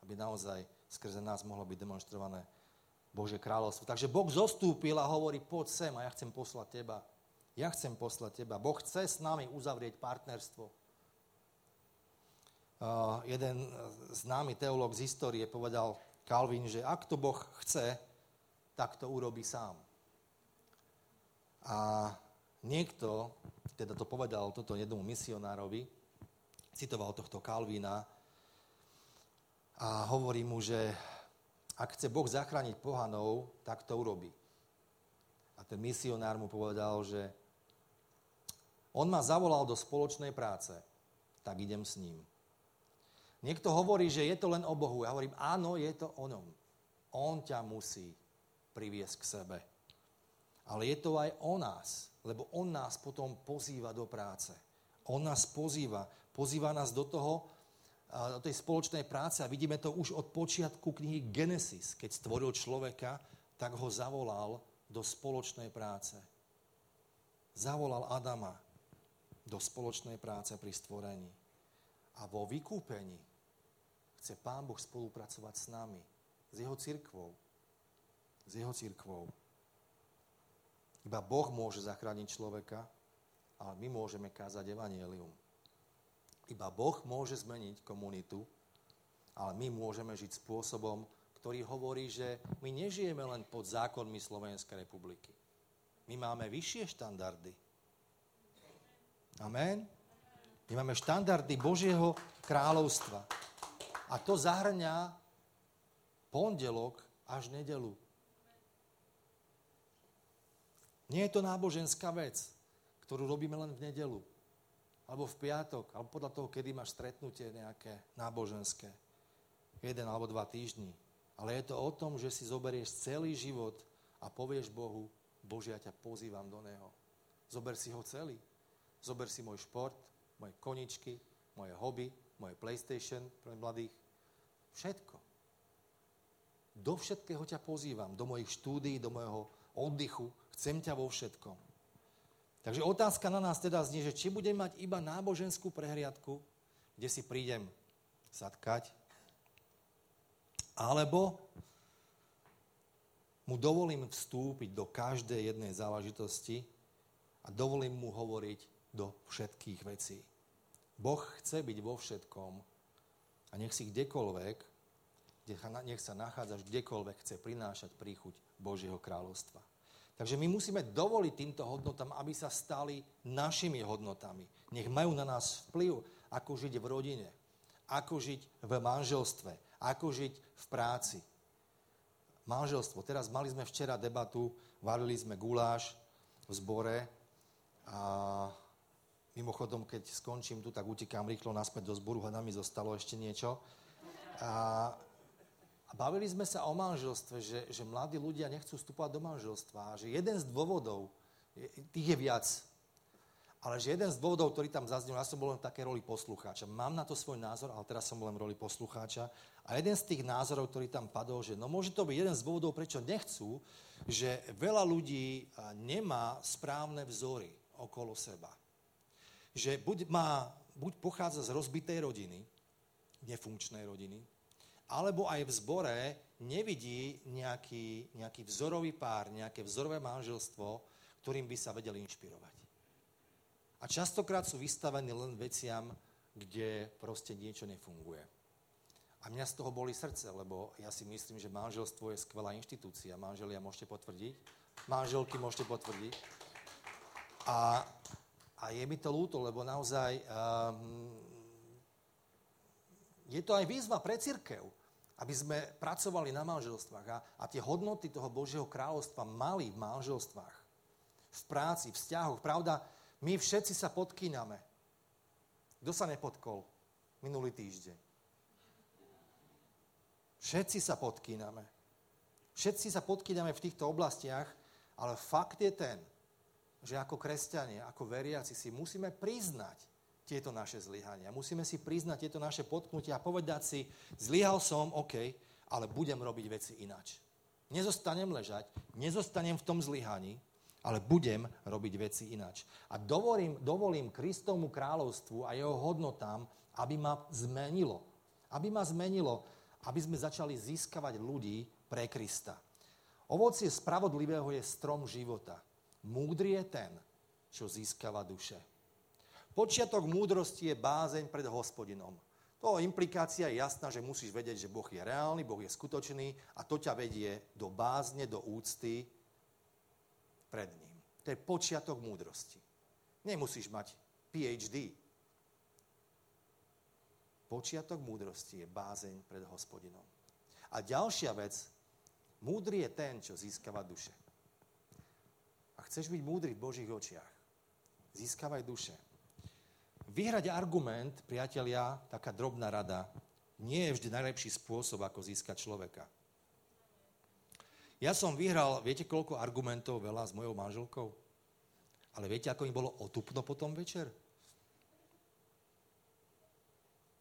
aby naozaj skrze nás mohlo byť demonstrované Božie kráľovstvo. Takže Boh zostúpil a hovorí, poď sem a ja chcem poslať teba. Ja chcem poslať teba. Boh chce s nami uzavrieť partnerstvo. Jeden známy teológ z histórie povedal Calvin, že ak to Boh chce, tak to urobí sám. A niekto, teda to povedal toto jednomu misionárovi, citoval tohto Calvina a hovorí mu, že ak chce Boh zachrániť pohanov, tak to urobí. A ten misionár mu povedal, že on ma zavolal do spoločnej práce, tak idem s ním. Niekto hovorí, že je to len o Bohu. Ja hovorím, áno, je to o ňom. On ťa musí priviesť k sebe. Ale je to aj o nás, lebo on nás potom pozýva do práce. On nás pozýva nás do toho, do tej spoločnej práce. A vidíme to už od počiatku knihy Genesis. Keď stvoril človeka, tak ho zavolal do spoločnej práce. Zavolal Adama do spoločnej práce pri stvorení. A vo vykúpení Chce Pán Boh spolupracovať s nami, s jeho cirkvou. S jeho cirkvou. Iba Boh môže zachrániť človeka, ale my môžeme kázať evanjelium. Iba Boh môže zmeniť komunitu, ale my môžeme žiť spôsobom, ktorý hovorí, že my nežijeme len pod zákonmi Slovenskej republiky. My máme vyššie štandardy. Amen? My máme štandardy Božieho kráľovstva. A to zahrňa pondelok až nedeľu. Nie je to náboženská vec, ktorú robíme len v nedeľu, alebo v piatok, alebo podľa toho, kedy máš stretnutie nejaké náboženské. 1 alebo 2 týždni. Ale je to o tom, že si zoberieš celý život a povieš Bohu, Bože, ja ťa pozývam do neho. Zober si ho celý. Zober si môj šport, moje koničky, moje hobby, moje PlayStation pre mladých. Všetko. Do všetkého ťa pozývam. Do mojich štúdií, do mojho oddychu. Chcem ťa vo všetkom. Takže otázka na nás teda znie, že či budem mať iba náboženskú prehliadku, kde si prídem sadkať, alebo mu dovolím vstúpiť do každej jednej záležitosti a dovolím mu hovoriť do všetkých vecí. Boh chce byť vo všetkom a nech si kdekoľvek, nech sa nachádzaš kdekoľvek, chce prinášať príchuť Božieho kráľovstva. Takže my musíme dovoliť týmto hodnotám, aby sa stali našimi hodnotami. Nech majú na nás vplyv, ako žiť v rodine, ako žiť v manželstve, ako žiť v práci. Manželstvo. Teraz mali sme včera debatu, varili sme guláš v zbore a mimochodom, keď skončím tu, tak utekám rýchlo naspäť do zboru, hľadám, mi zostalo ešte niečo. A bavili sme sa o manželstve, že mladí ľudia nechcú vstúpať do manželstva. Že jeden z dôvodov, tých je viac, ale že jeden z dôvodov, ktorý tam zaznel, ja som bol len v takej roli poslucháča. Mám na to svoj názor, ale teraz som bol len v roli poslucháča. A jeden z tých názorov, ktorý tam padol, že no môže to byť jeden z dôvodov, prečo nechcú, že veľa ľudí nemá správne vzory okolo seba. Že buď pochádza z rozbitej rodiny, nefunkčnej rodiny, alebo aj v zbore nevidí nejaký vzorový pár, nejaké vzorové manželstvo, ktorým by sa vedeli inšpirovať. A častokrát sú vystavení len veciam, kde proste niečo nefunguje. A mňa z toho boli srdce, lebo ja si myslím, že manželstvo je skvelá inštitúcia. Manželia môžete potvrdiť, manželky môžete potvrdiť. A je mi to ľúto, lebo naozaj je to aj výzva pre cirkev, aby sme pracovali na manželstvách a tie hodnoty toho Božieho kráľovstva mali v manželstvách, v práci, v vzťahoch. Pravda, my všetci sa podkýňame. Kto sa nepodkol minulý týždeň? Všetci sa podkýňame. Všetci sa podkýňame v týchto oblastiach, ale fakt je ten, že ako kresťania, ako veriaci si musíme priznať tieto naše zlyhania. Musíme si priznať tieto naše potknutia a povedať si, zlyhal som, OK, ale budem robiť veci inač. Nezostanem ležať, nezostanem v tom zlyhaní, ale budem robiť veci inač. A dovolím Kristovmu kráľovstvu a jeho hodnotám, aby ma zmenilo. Aby ma zmenilo, aby sme začali získavať ľudí pre Krista. Ovocie spravodlivého je strom života. Múdry je ten, čo získava duše. Počiatok múdrosti je bázeň pred Hospodinom. To implikácia je jasná, že musíš vedieť, že Boh je reálny, Boh je skutočný a to ťa vedie do bázne, do úcty pred ním. To je počiatok múdrosti. Nemusíš mať PhD. Počiatok múdrosti je bázeň pred Hospodinom. A ďalšia vec, múdry je ten, čo získava duše. A chceš byť múdry v Božích očiach, získavaj duše. Vyhrať argument, priatelia, taká drobná rada, nie je vždy najlepší spôsob, ako získať človeka. Ja som vyhral, viete, koľko argumentov veľa s mojou manželkou? Ale viete, ako im bolo otupno potom večer?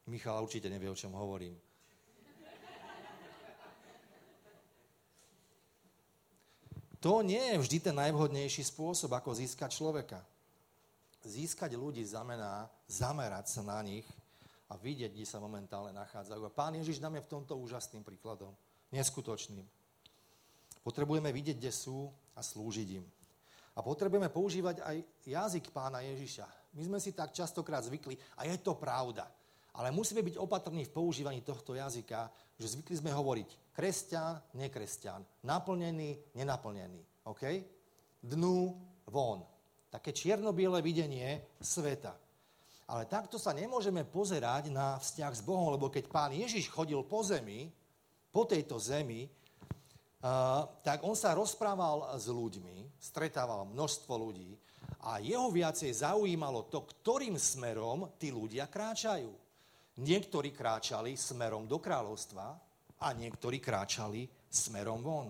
Michal určite nevie, o čom hovorím. To nie je vždy ten najvhodnejší spôsob, ako získať človeka. Získať ľudí znamená zamerať sa na nich a a vidieť, kde sa momentálne nachádzajú. A Pán Ježiš nám je v tomto úžasným príkladom, neskutočným. Potrebujeme vidieť, kde sú a slúžiť im. A potrebujeme používať aj jazyk Pána Ježiša. My sme si tak častokrát zvykli a je to pravda. Ale musíme byť opatrní v používaní tohto jazyka, že zvykli sme hovoriť kresťan, nekresťan, naplnený, nenaplnený. OK? Dnu, von. Také čierno-biele videnie sveta. Ale takto sa nemôžeme pozerať na vzťah s Bohom, lebo keď Pán Ježiš chodil po zemi, po tejto zemi, tak on sa rozprával s ľuďmi, stretával množstvo ľudí a jeho viacej zaujímalo to, ktorým smerom tí ľudia kráčajú. Niektorí kráčali smerom do kráľovstva a niektorí kráčali smerom von.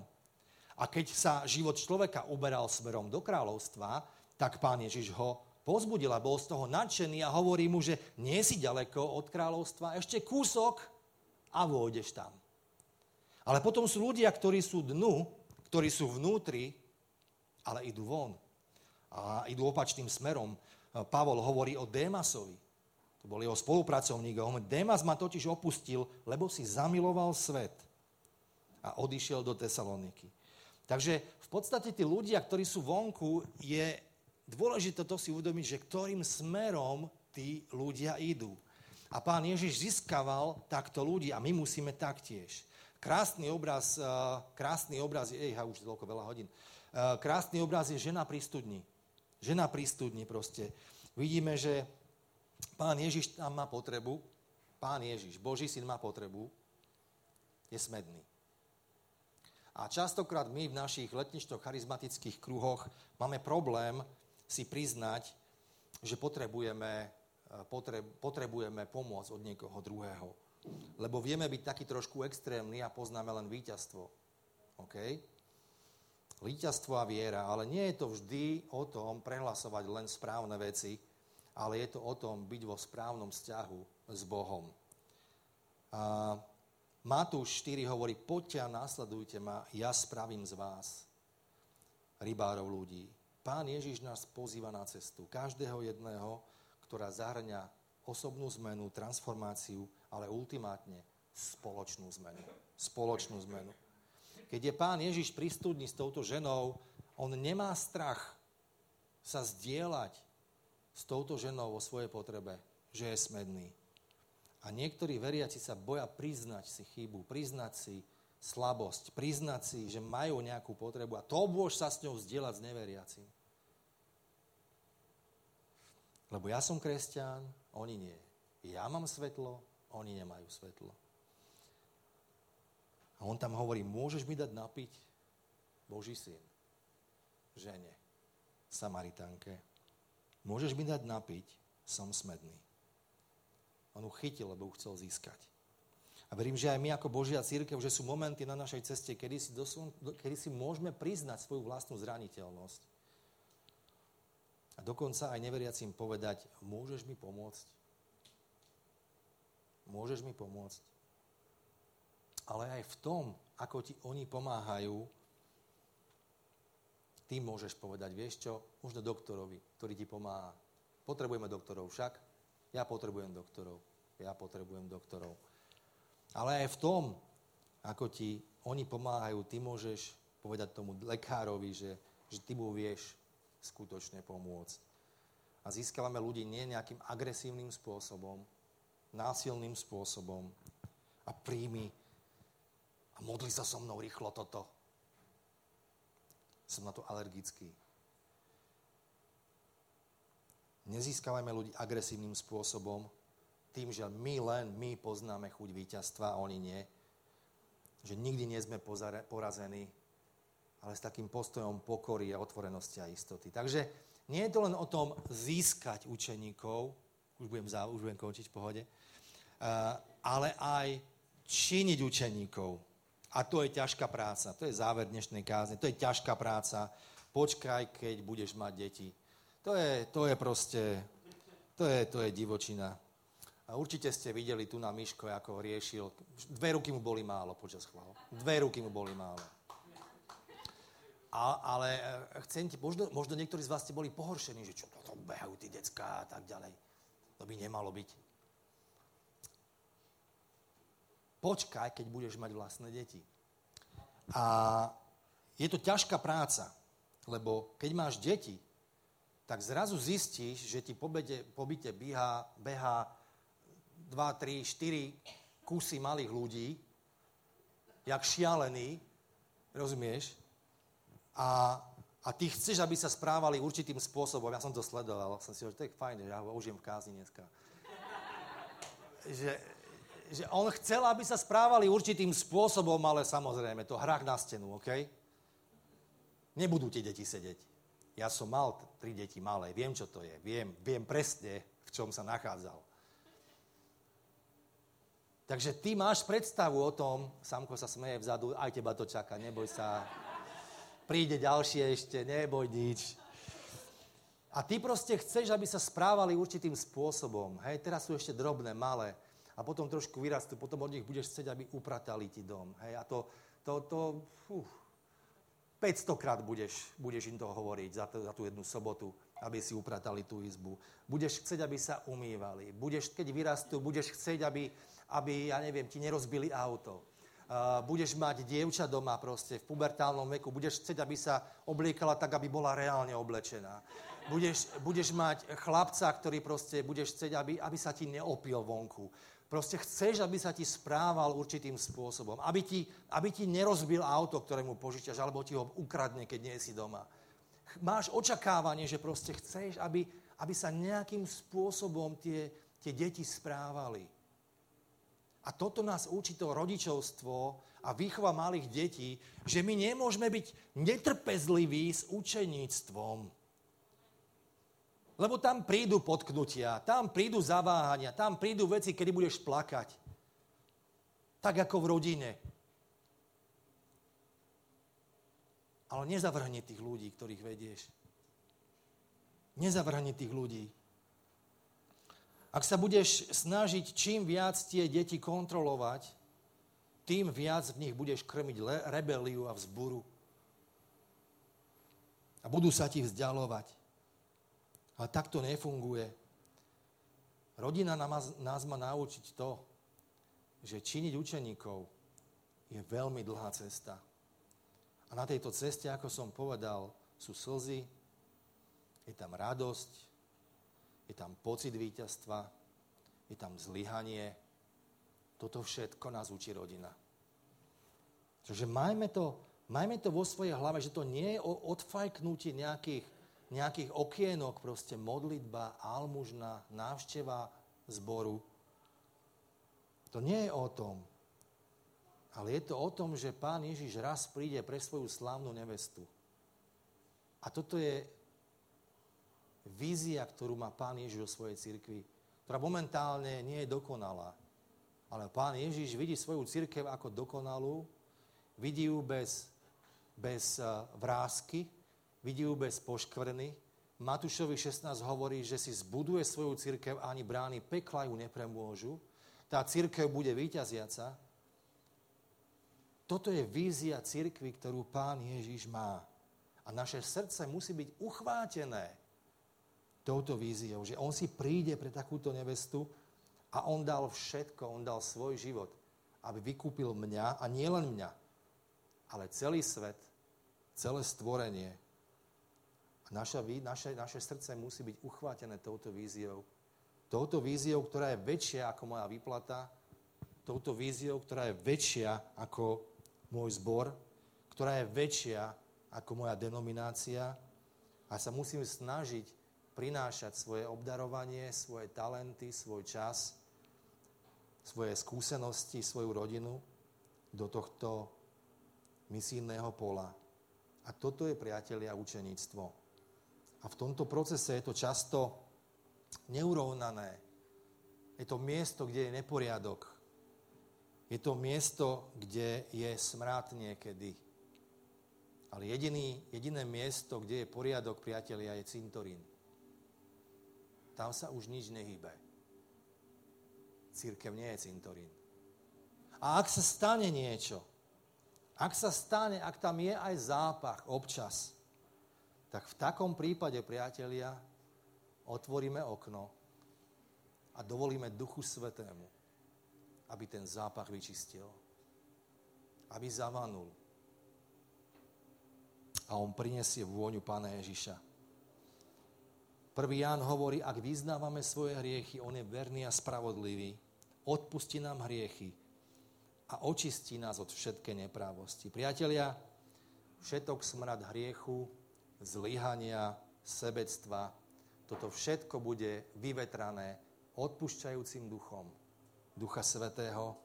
A keď sa život človeka uberal smerom do kráľovstva, tak Pán Ježiš ho pozbudil a bol z toho nadšený a hovorí mu, že nie si ďaleko od kráľovstva, ešte kúsok a vôjdeš tam. Ale potom sú ľudia, ktorí sú dnu, ktorí sú vnútri, ale idú von. A idú opačným smerom. Pavol hovorí o Démasovi. To bol jeho spolupracovník. Démas ma totiž opustil, lebo si zamiloval svet a odišiel do Tesaloniky. Takže v podstate tí ľudia, ktorí sú vonku, je dôležité to si uvedomiť, že ktorým smerom tí ľudia idú. A Pán Ježiš získaval takto ľudí a my musíme taktiež. Krásny obraz je žena pri studni. Žena pri studni proste. Vidíme, že Pán Ježiš tam má potrebu, Pán Ježiš, Boží syn má potrebu, je smedný. A častokrát my v našich letničko-charizmatických kruhoch máme problém si priznať, že potrebujeme pomôcť od niekoho druhého. Lebo vieme byť taký trošku extrémny a poznáme len víťazstvo. OK? Víťazstvo a viera, ale nie je to vždy o tom prehlasovať len správne veci, ale je to o tom byť vo správnom vzťahu s Bohom. A Matúš 4 hovorí, poďte a nasledujte ma, ja spravím z vás rybárov ľudí. Pán Ježiš nás pozýva na cestu, každého jedného, ktorá zahrňa osobnú zmenu, transformáciu, ale ultimátne spoločnú zmenu. Spoločnú zmenu. Keď je Pán Ježiš pri studni s touto ženou, on nemá strach sa zdieľať s touto ženou o svojej potrebe, že je smedný. A niektorí veriaci sa boja priznať si chybu, priznať si slabosť, priznať si, že majú nejakú potrebu a to môže sa s ňou zdieľať s neveriacím. Lebo ja som kresťan, oni nie. Ja mám svetlo, oni nemajú svetlo. A on tam hovorí, môžeš mi dať napiť, Boží syn, žene, Samaritánke. Môžeš mi dať napiť, som smedný. On ju chytil, lebo ju chcel získať. A verím, že aj my ako Božia cirkev, že sú momenty na našej ceste, kedy si môžeme priznať svoju vlastnú zraniteľnosť. A dokonca aj neveriacim povedať, môžeš mi pomôcť. Môžeš mi pomôcť. Ale aj v tom, ako ti oni pomáhajú, ty môžeš povedať, vieš čo, možno doktorovi, ktorý ti pomáha. Potrebujeme doktorov však. Ja potrebujem doktorov. Ale aj v tom, ako ti oni pomáhajú, ty môžeš povedať tomu lekárovi, že ty mu vieš skutočne pomôcť. A získavame ľudí nie nejakým agresívnym spôsobom, násilným spôsobom a príjmi a modli sa so mnou rýchlo toto. Som na to alergický. Nezískavajme ľudí agresívnym spôsobom, tým, že my poznáme chuť víťazstva, oni nie. Že nikdy nie sme porazení, ale s takým postojom pokory a otvorenosti a istoty. Takže nie je to len o tom získať učeníkov, už budem končiť v pohode, ale aj činiť učeníkov. A to je ťažká práca. To je záver dnešnej kázne. To je ťažká práca. Počkaj, keď budeš mať deti. To je divočina. A určite ste videli tu na Miško, ako riešil. 2 ruky mu boli málo počas chvál. 2 ruky mu boli málo. Ale chcem ti, možno niektorí z vás ste boli pohoršení, že čo to behajú tí decká a tak ďalej. To by nemalo byť. počkaj, keď budeš mať vlastné deti. A je to ťažká práca, lebo keď máš deti, tak zrazu zistíš, že ti po byte behá 2, 3, 4 kusy malých ľudí, jak šialený, rozumieš? A ty chceš, aby sa správali určitým spôsobom. Ja som to sledoval, som si hovoril, že to je fajn, že ja ho užijem v kázni dneska. Že on chcel, aby sa správali určitým spôsobom, ale samozrejme, to hrách na stenu, okej? Nebudú tie deti sedieť. Ja som mal 3 deti malé, viem, čo to je, viem presne, v čom sa nachádzal. Takže ty máš predstavu o tom, Samko sa smeje vzadu, aj teba to čaká, neboj sa, príde ďalšie ešte, neboj nič. A ty proste chceš, aby sa správali určitým spôsobom, hej, teraz sú ešte drobné, malé, a potom trošku vyrastú, potom od nich budeš chcieť, aby upratali ti dom, hej, a to 500-krát budeš im to hovoriť za tú jednu sobotu, aby si upratali tú izbu. Budeš chcieť, aby sa umývali. Keď vyrastú, budeš chcieť, aby ja neviem, ti nerozbili auto. Budeš mať dievča doma proste v pubertálnom veku. Budeš chcieť, aby sa obliekala tak, aby bola reálne oblečená. Budeš mať chlapca, ktorý proste budeš chcieť, aby sa ti neopil vonku. Proste chceš, aby sa ti správal určitým spôsobom. Aby ti nerozbil auto, ktoré mu požičiaš, alebo ti ho ukradne, keď nie si doma. Máš očakávanie, že proste chceš, aby sa nejakým spôsobom tie deti správali. A toto nás učí to rodičovstvo a výchova malých detí, že my nemôžeme byť netrpezliví s učeníctvom. Lebo tam prídu potknutia, tam prídu zaváhania, tam prídu veci, kedy budeš plakať. Tak ako v rodine. Ale nezavrhni tých ľudí, ktorých vedieš. Nezavrhni tých ľudí. Ak sa budeš snažiť čím viac tie deti kontrolovať, tým viac v nich budeš krmiť rebeliu a vzburu. A budú sa ti vzdialovať. Ale tak to nefunguje. Rodina nás má naučiť to, že činiť učeníkov je veľmi dlhá cesta. A na tejto ceste, ako som povedal, sú slzy, je tam radosť, je tam pocit víťazstva, je tam zlyhanie. Toto všetko nás učí rodina. Takže majme to vo svojej hlave, že to nie je o odfajknutí nejakých okienok, proste modlitba, almužna, návšteva zboru. To nie je o tom. Ale je to o tom, že Pán Ježiš raz príde pre svoju slávnu nevestu. A toto je vízia, ktorú má Pán Ježiš o svojej cirkvi, ktorá momentálne nie je dokonalá. Ale Pán Ježiš vidí svoju cirkev ako dokonalú, vidí ju bez vrásky, vidí ju bez poškvrny. Matúšovi 16 hovorí, že si zbuduje svoju cirkev a ani brány pekla ju nepremôžu. Tá cirkev bude víťaziaca. Toto je vízia cirkvi, ktorú Pán Ježiš má. A naše srdce musí byť uchvátené touto víziou, že on si príde pre takúto nevestu a on dal všetko, on dal svoj život, aby vykúpil mňa a nielen mňa, ale celý svet, celé stvorenie. Naše srdce musí byť uchvátené touto víziou. Touto víziou, ktorá je väčšia ako moja výplata. Touto víziou, ktorá je väčšia ako môj zbor. Ktorá je väčšia ako moja denominácia. A sa musím snažiť prinášať svoje obdarovanie, svoje talenty, svoj čas, svoje skúsenosti, svoju rodinu do tohto misijného pola. A toto je, priatelia, učeníctvo. A v tomto procese je to často neurovnané. Je to miesto, kde je neporiadok. Je to miesto, kde je smrad niekedy. Ale jediné miesto, kde je poriadok, priatelia, je cintorín. Tam sa už nič nehýbe. Cirkev nie je cintorín. A ak sa stane niečo, ak tam je aj zápach občas, tak v takom prípade, priatelia, otvoríme okno a dovolíme Duchu Svätému, aby ten zápach vyčistil. Aby zavanul. A on prinesie vôňu Pána Ježiša. 1. Ján hovorí, ak vyznávame svoje hriechy, on je verný a spravodlivý. Odpustí nám hriechy a očistí nás od všetkej neprávosti. Priatelia, všetok smrad hriechu, zlyhania, sebectva, toto všetko bude vyvetrané odpúšťajúcim duchom Ducha Svätého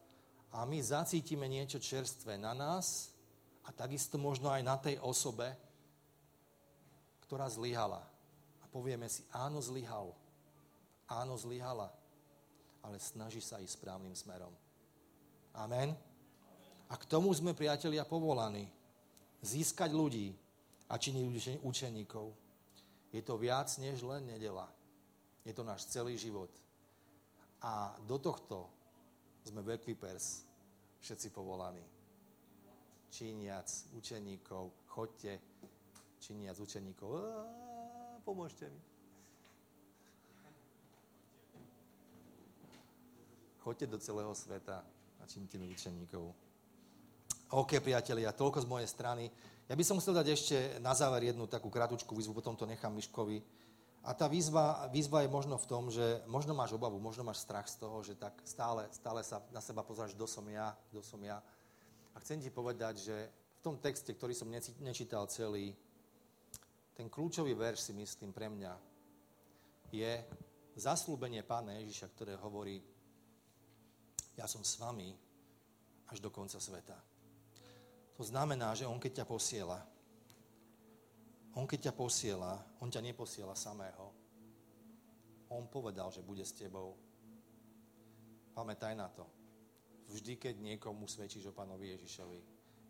a my zacítime niečo čerstvé na nás a takisto možno aj na tej osobe, ktorá zlyhala. A povieme si, áno, zlyhal. Áno, zlyhala. Ale snaží sa ísť správnym smerom. Amen. A k tomu sme, priatelia, povolaní. Získať ľudí a činiť učeníkov. Je to viac, než len nedeľa. Je to náš celý život. A do tohto sme v Equipers všetci povolaní. Činiac učeníkov, choďte. Činiac učeníkov, pomôžte mi. Choďte do celého sveta. A činite mi učeníkov. OK, priatelia, toľko z mojej strany. Ja by som chcel dať ešte na záver jednu takú kratučku výzvu, potom to nechám Miškovi. A tá výzva je možno v tom, že možno máš obavu, možno máš strach z toho, že tak stále sa na seba pozráš, kto som ja. A chcem ti povedať, že v tom texte, ktorý som nečítal celý, ten kľúčový verš, si myslím, pre mňa, je zasľúbenie Pána Ježiša, ktoré hovorí: ja som s vami až do konca sveta. To znamená, že on keď ťa posiela, on ťa neposiela samého. On povedal, že bude s tebou. Pamätaj na to. Vždy, keď niekomu svedčíš o Pánovi Ježišovi,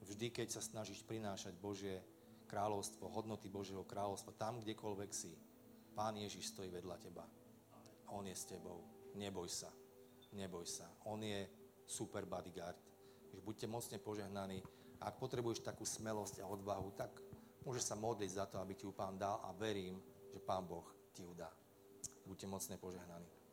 vždy, keď sa snažíš prinášať Božie kráľovstvo, hodnoty Božieho kráľovstva, tam, kdekoľvek si, Pán Ježiš stojí vedľa teba. On je s tebou. Neboj sa. Neboj sa. On je super bodyguard. Buďte mocne požehnaní. Ak potrebuješ takú smelosť a odvahu, tak môžeš sa modliť za to, aby ti ju Pán dal, a verím, že Pán Boh ti ju dá. Buďte mocne požehnaní.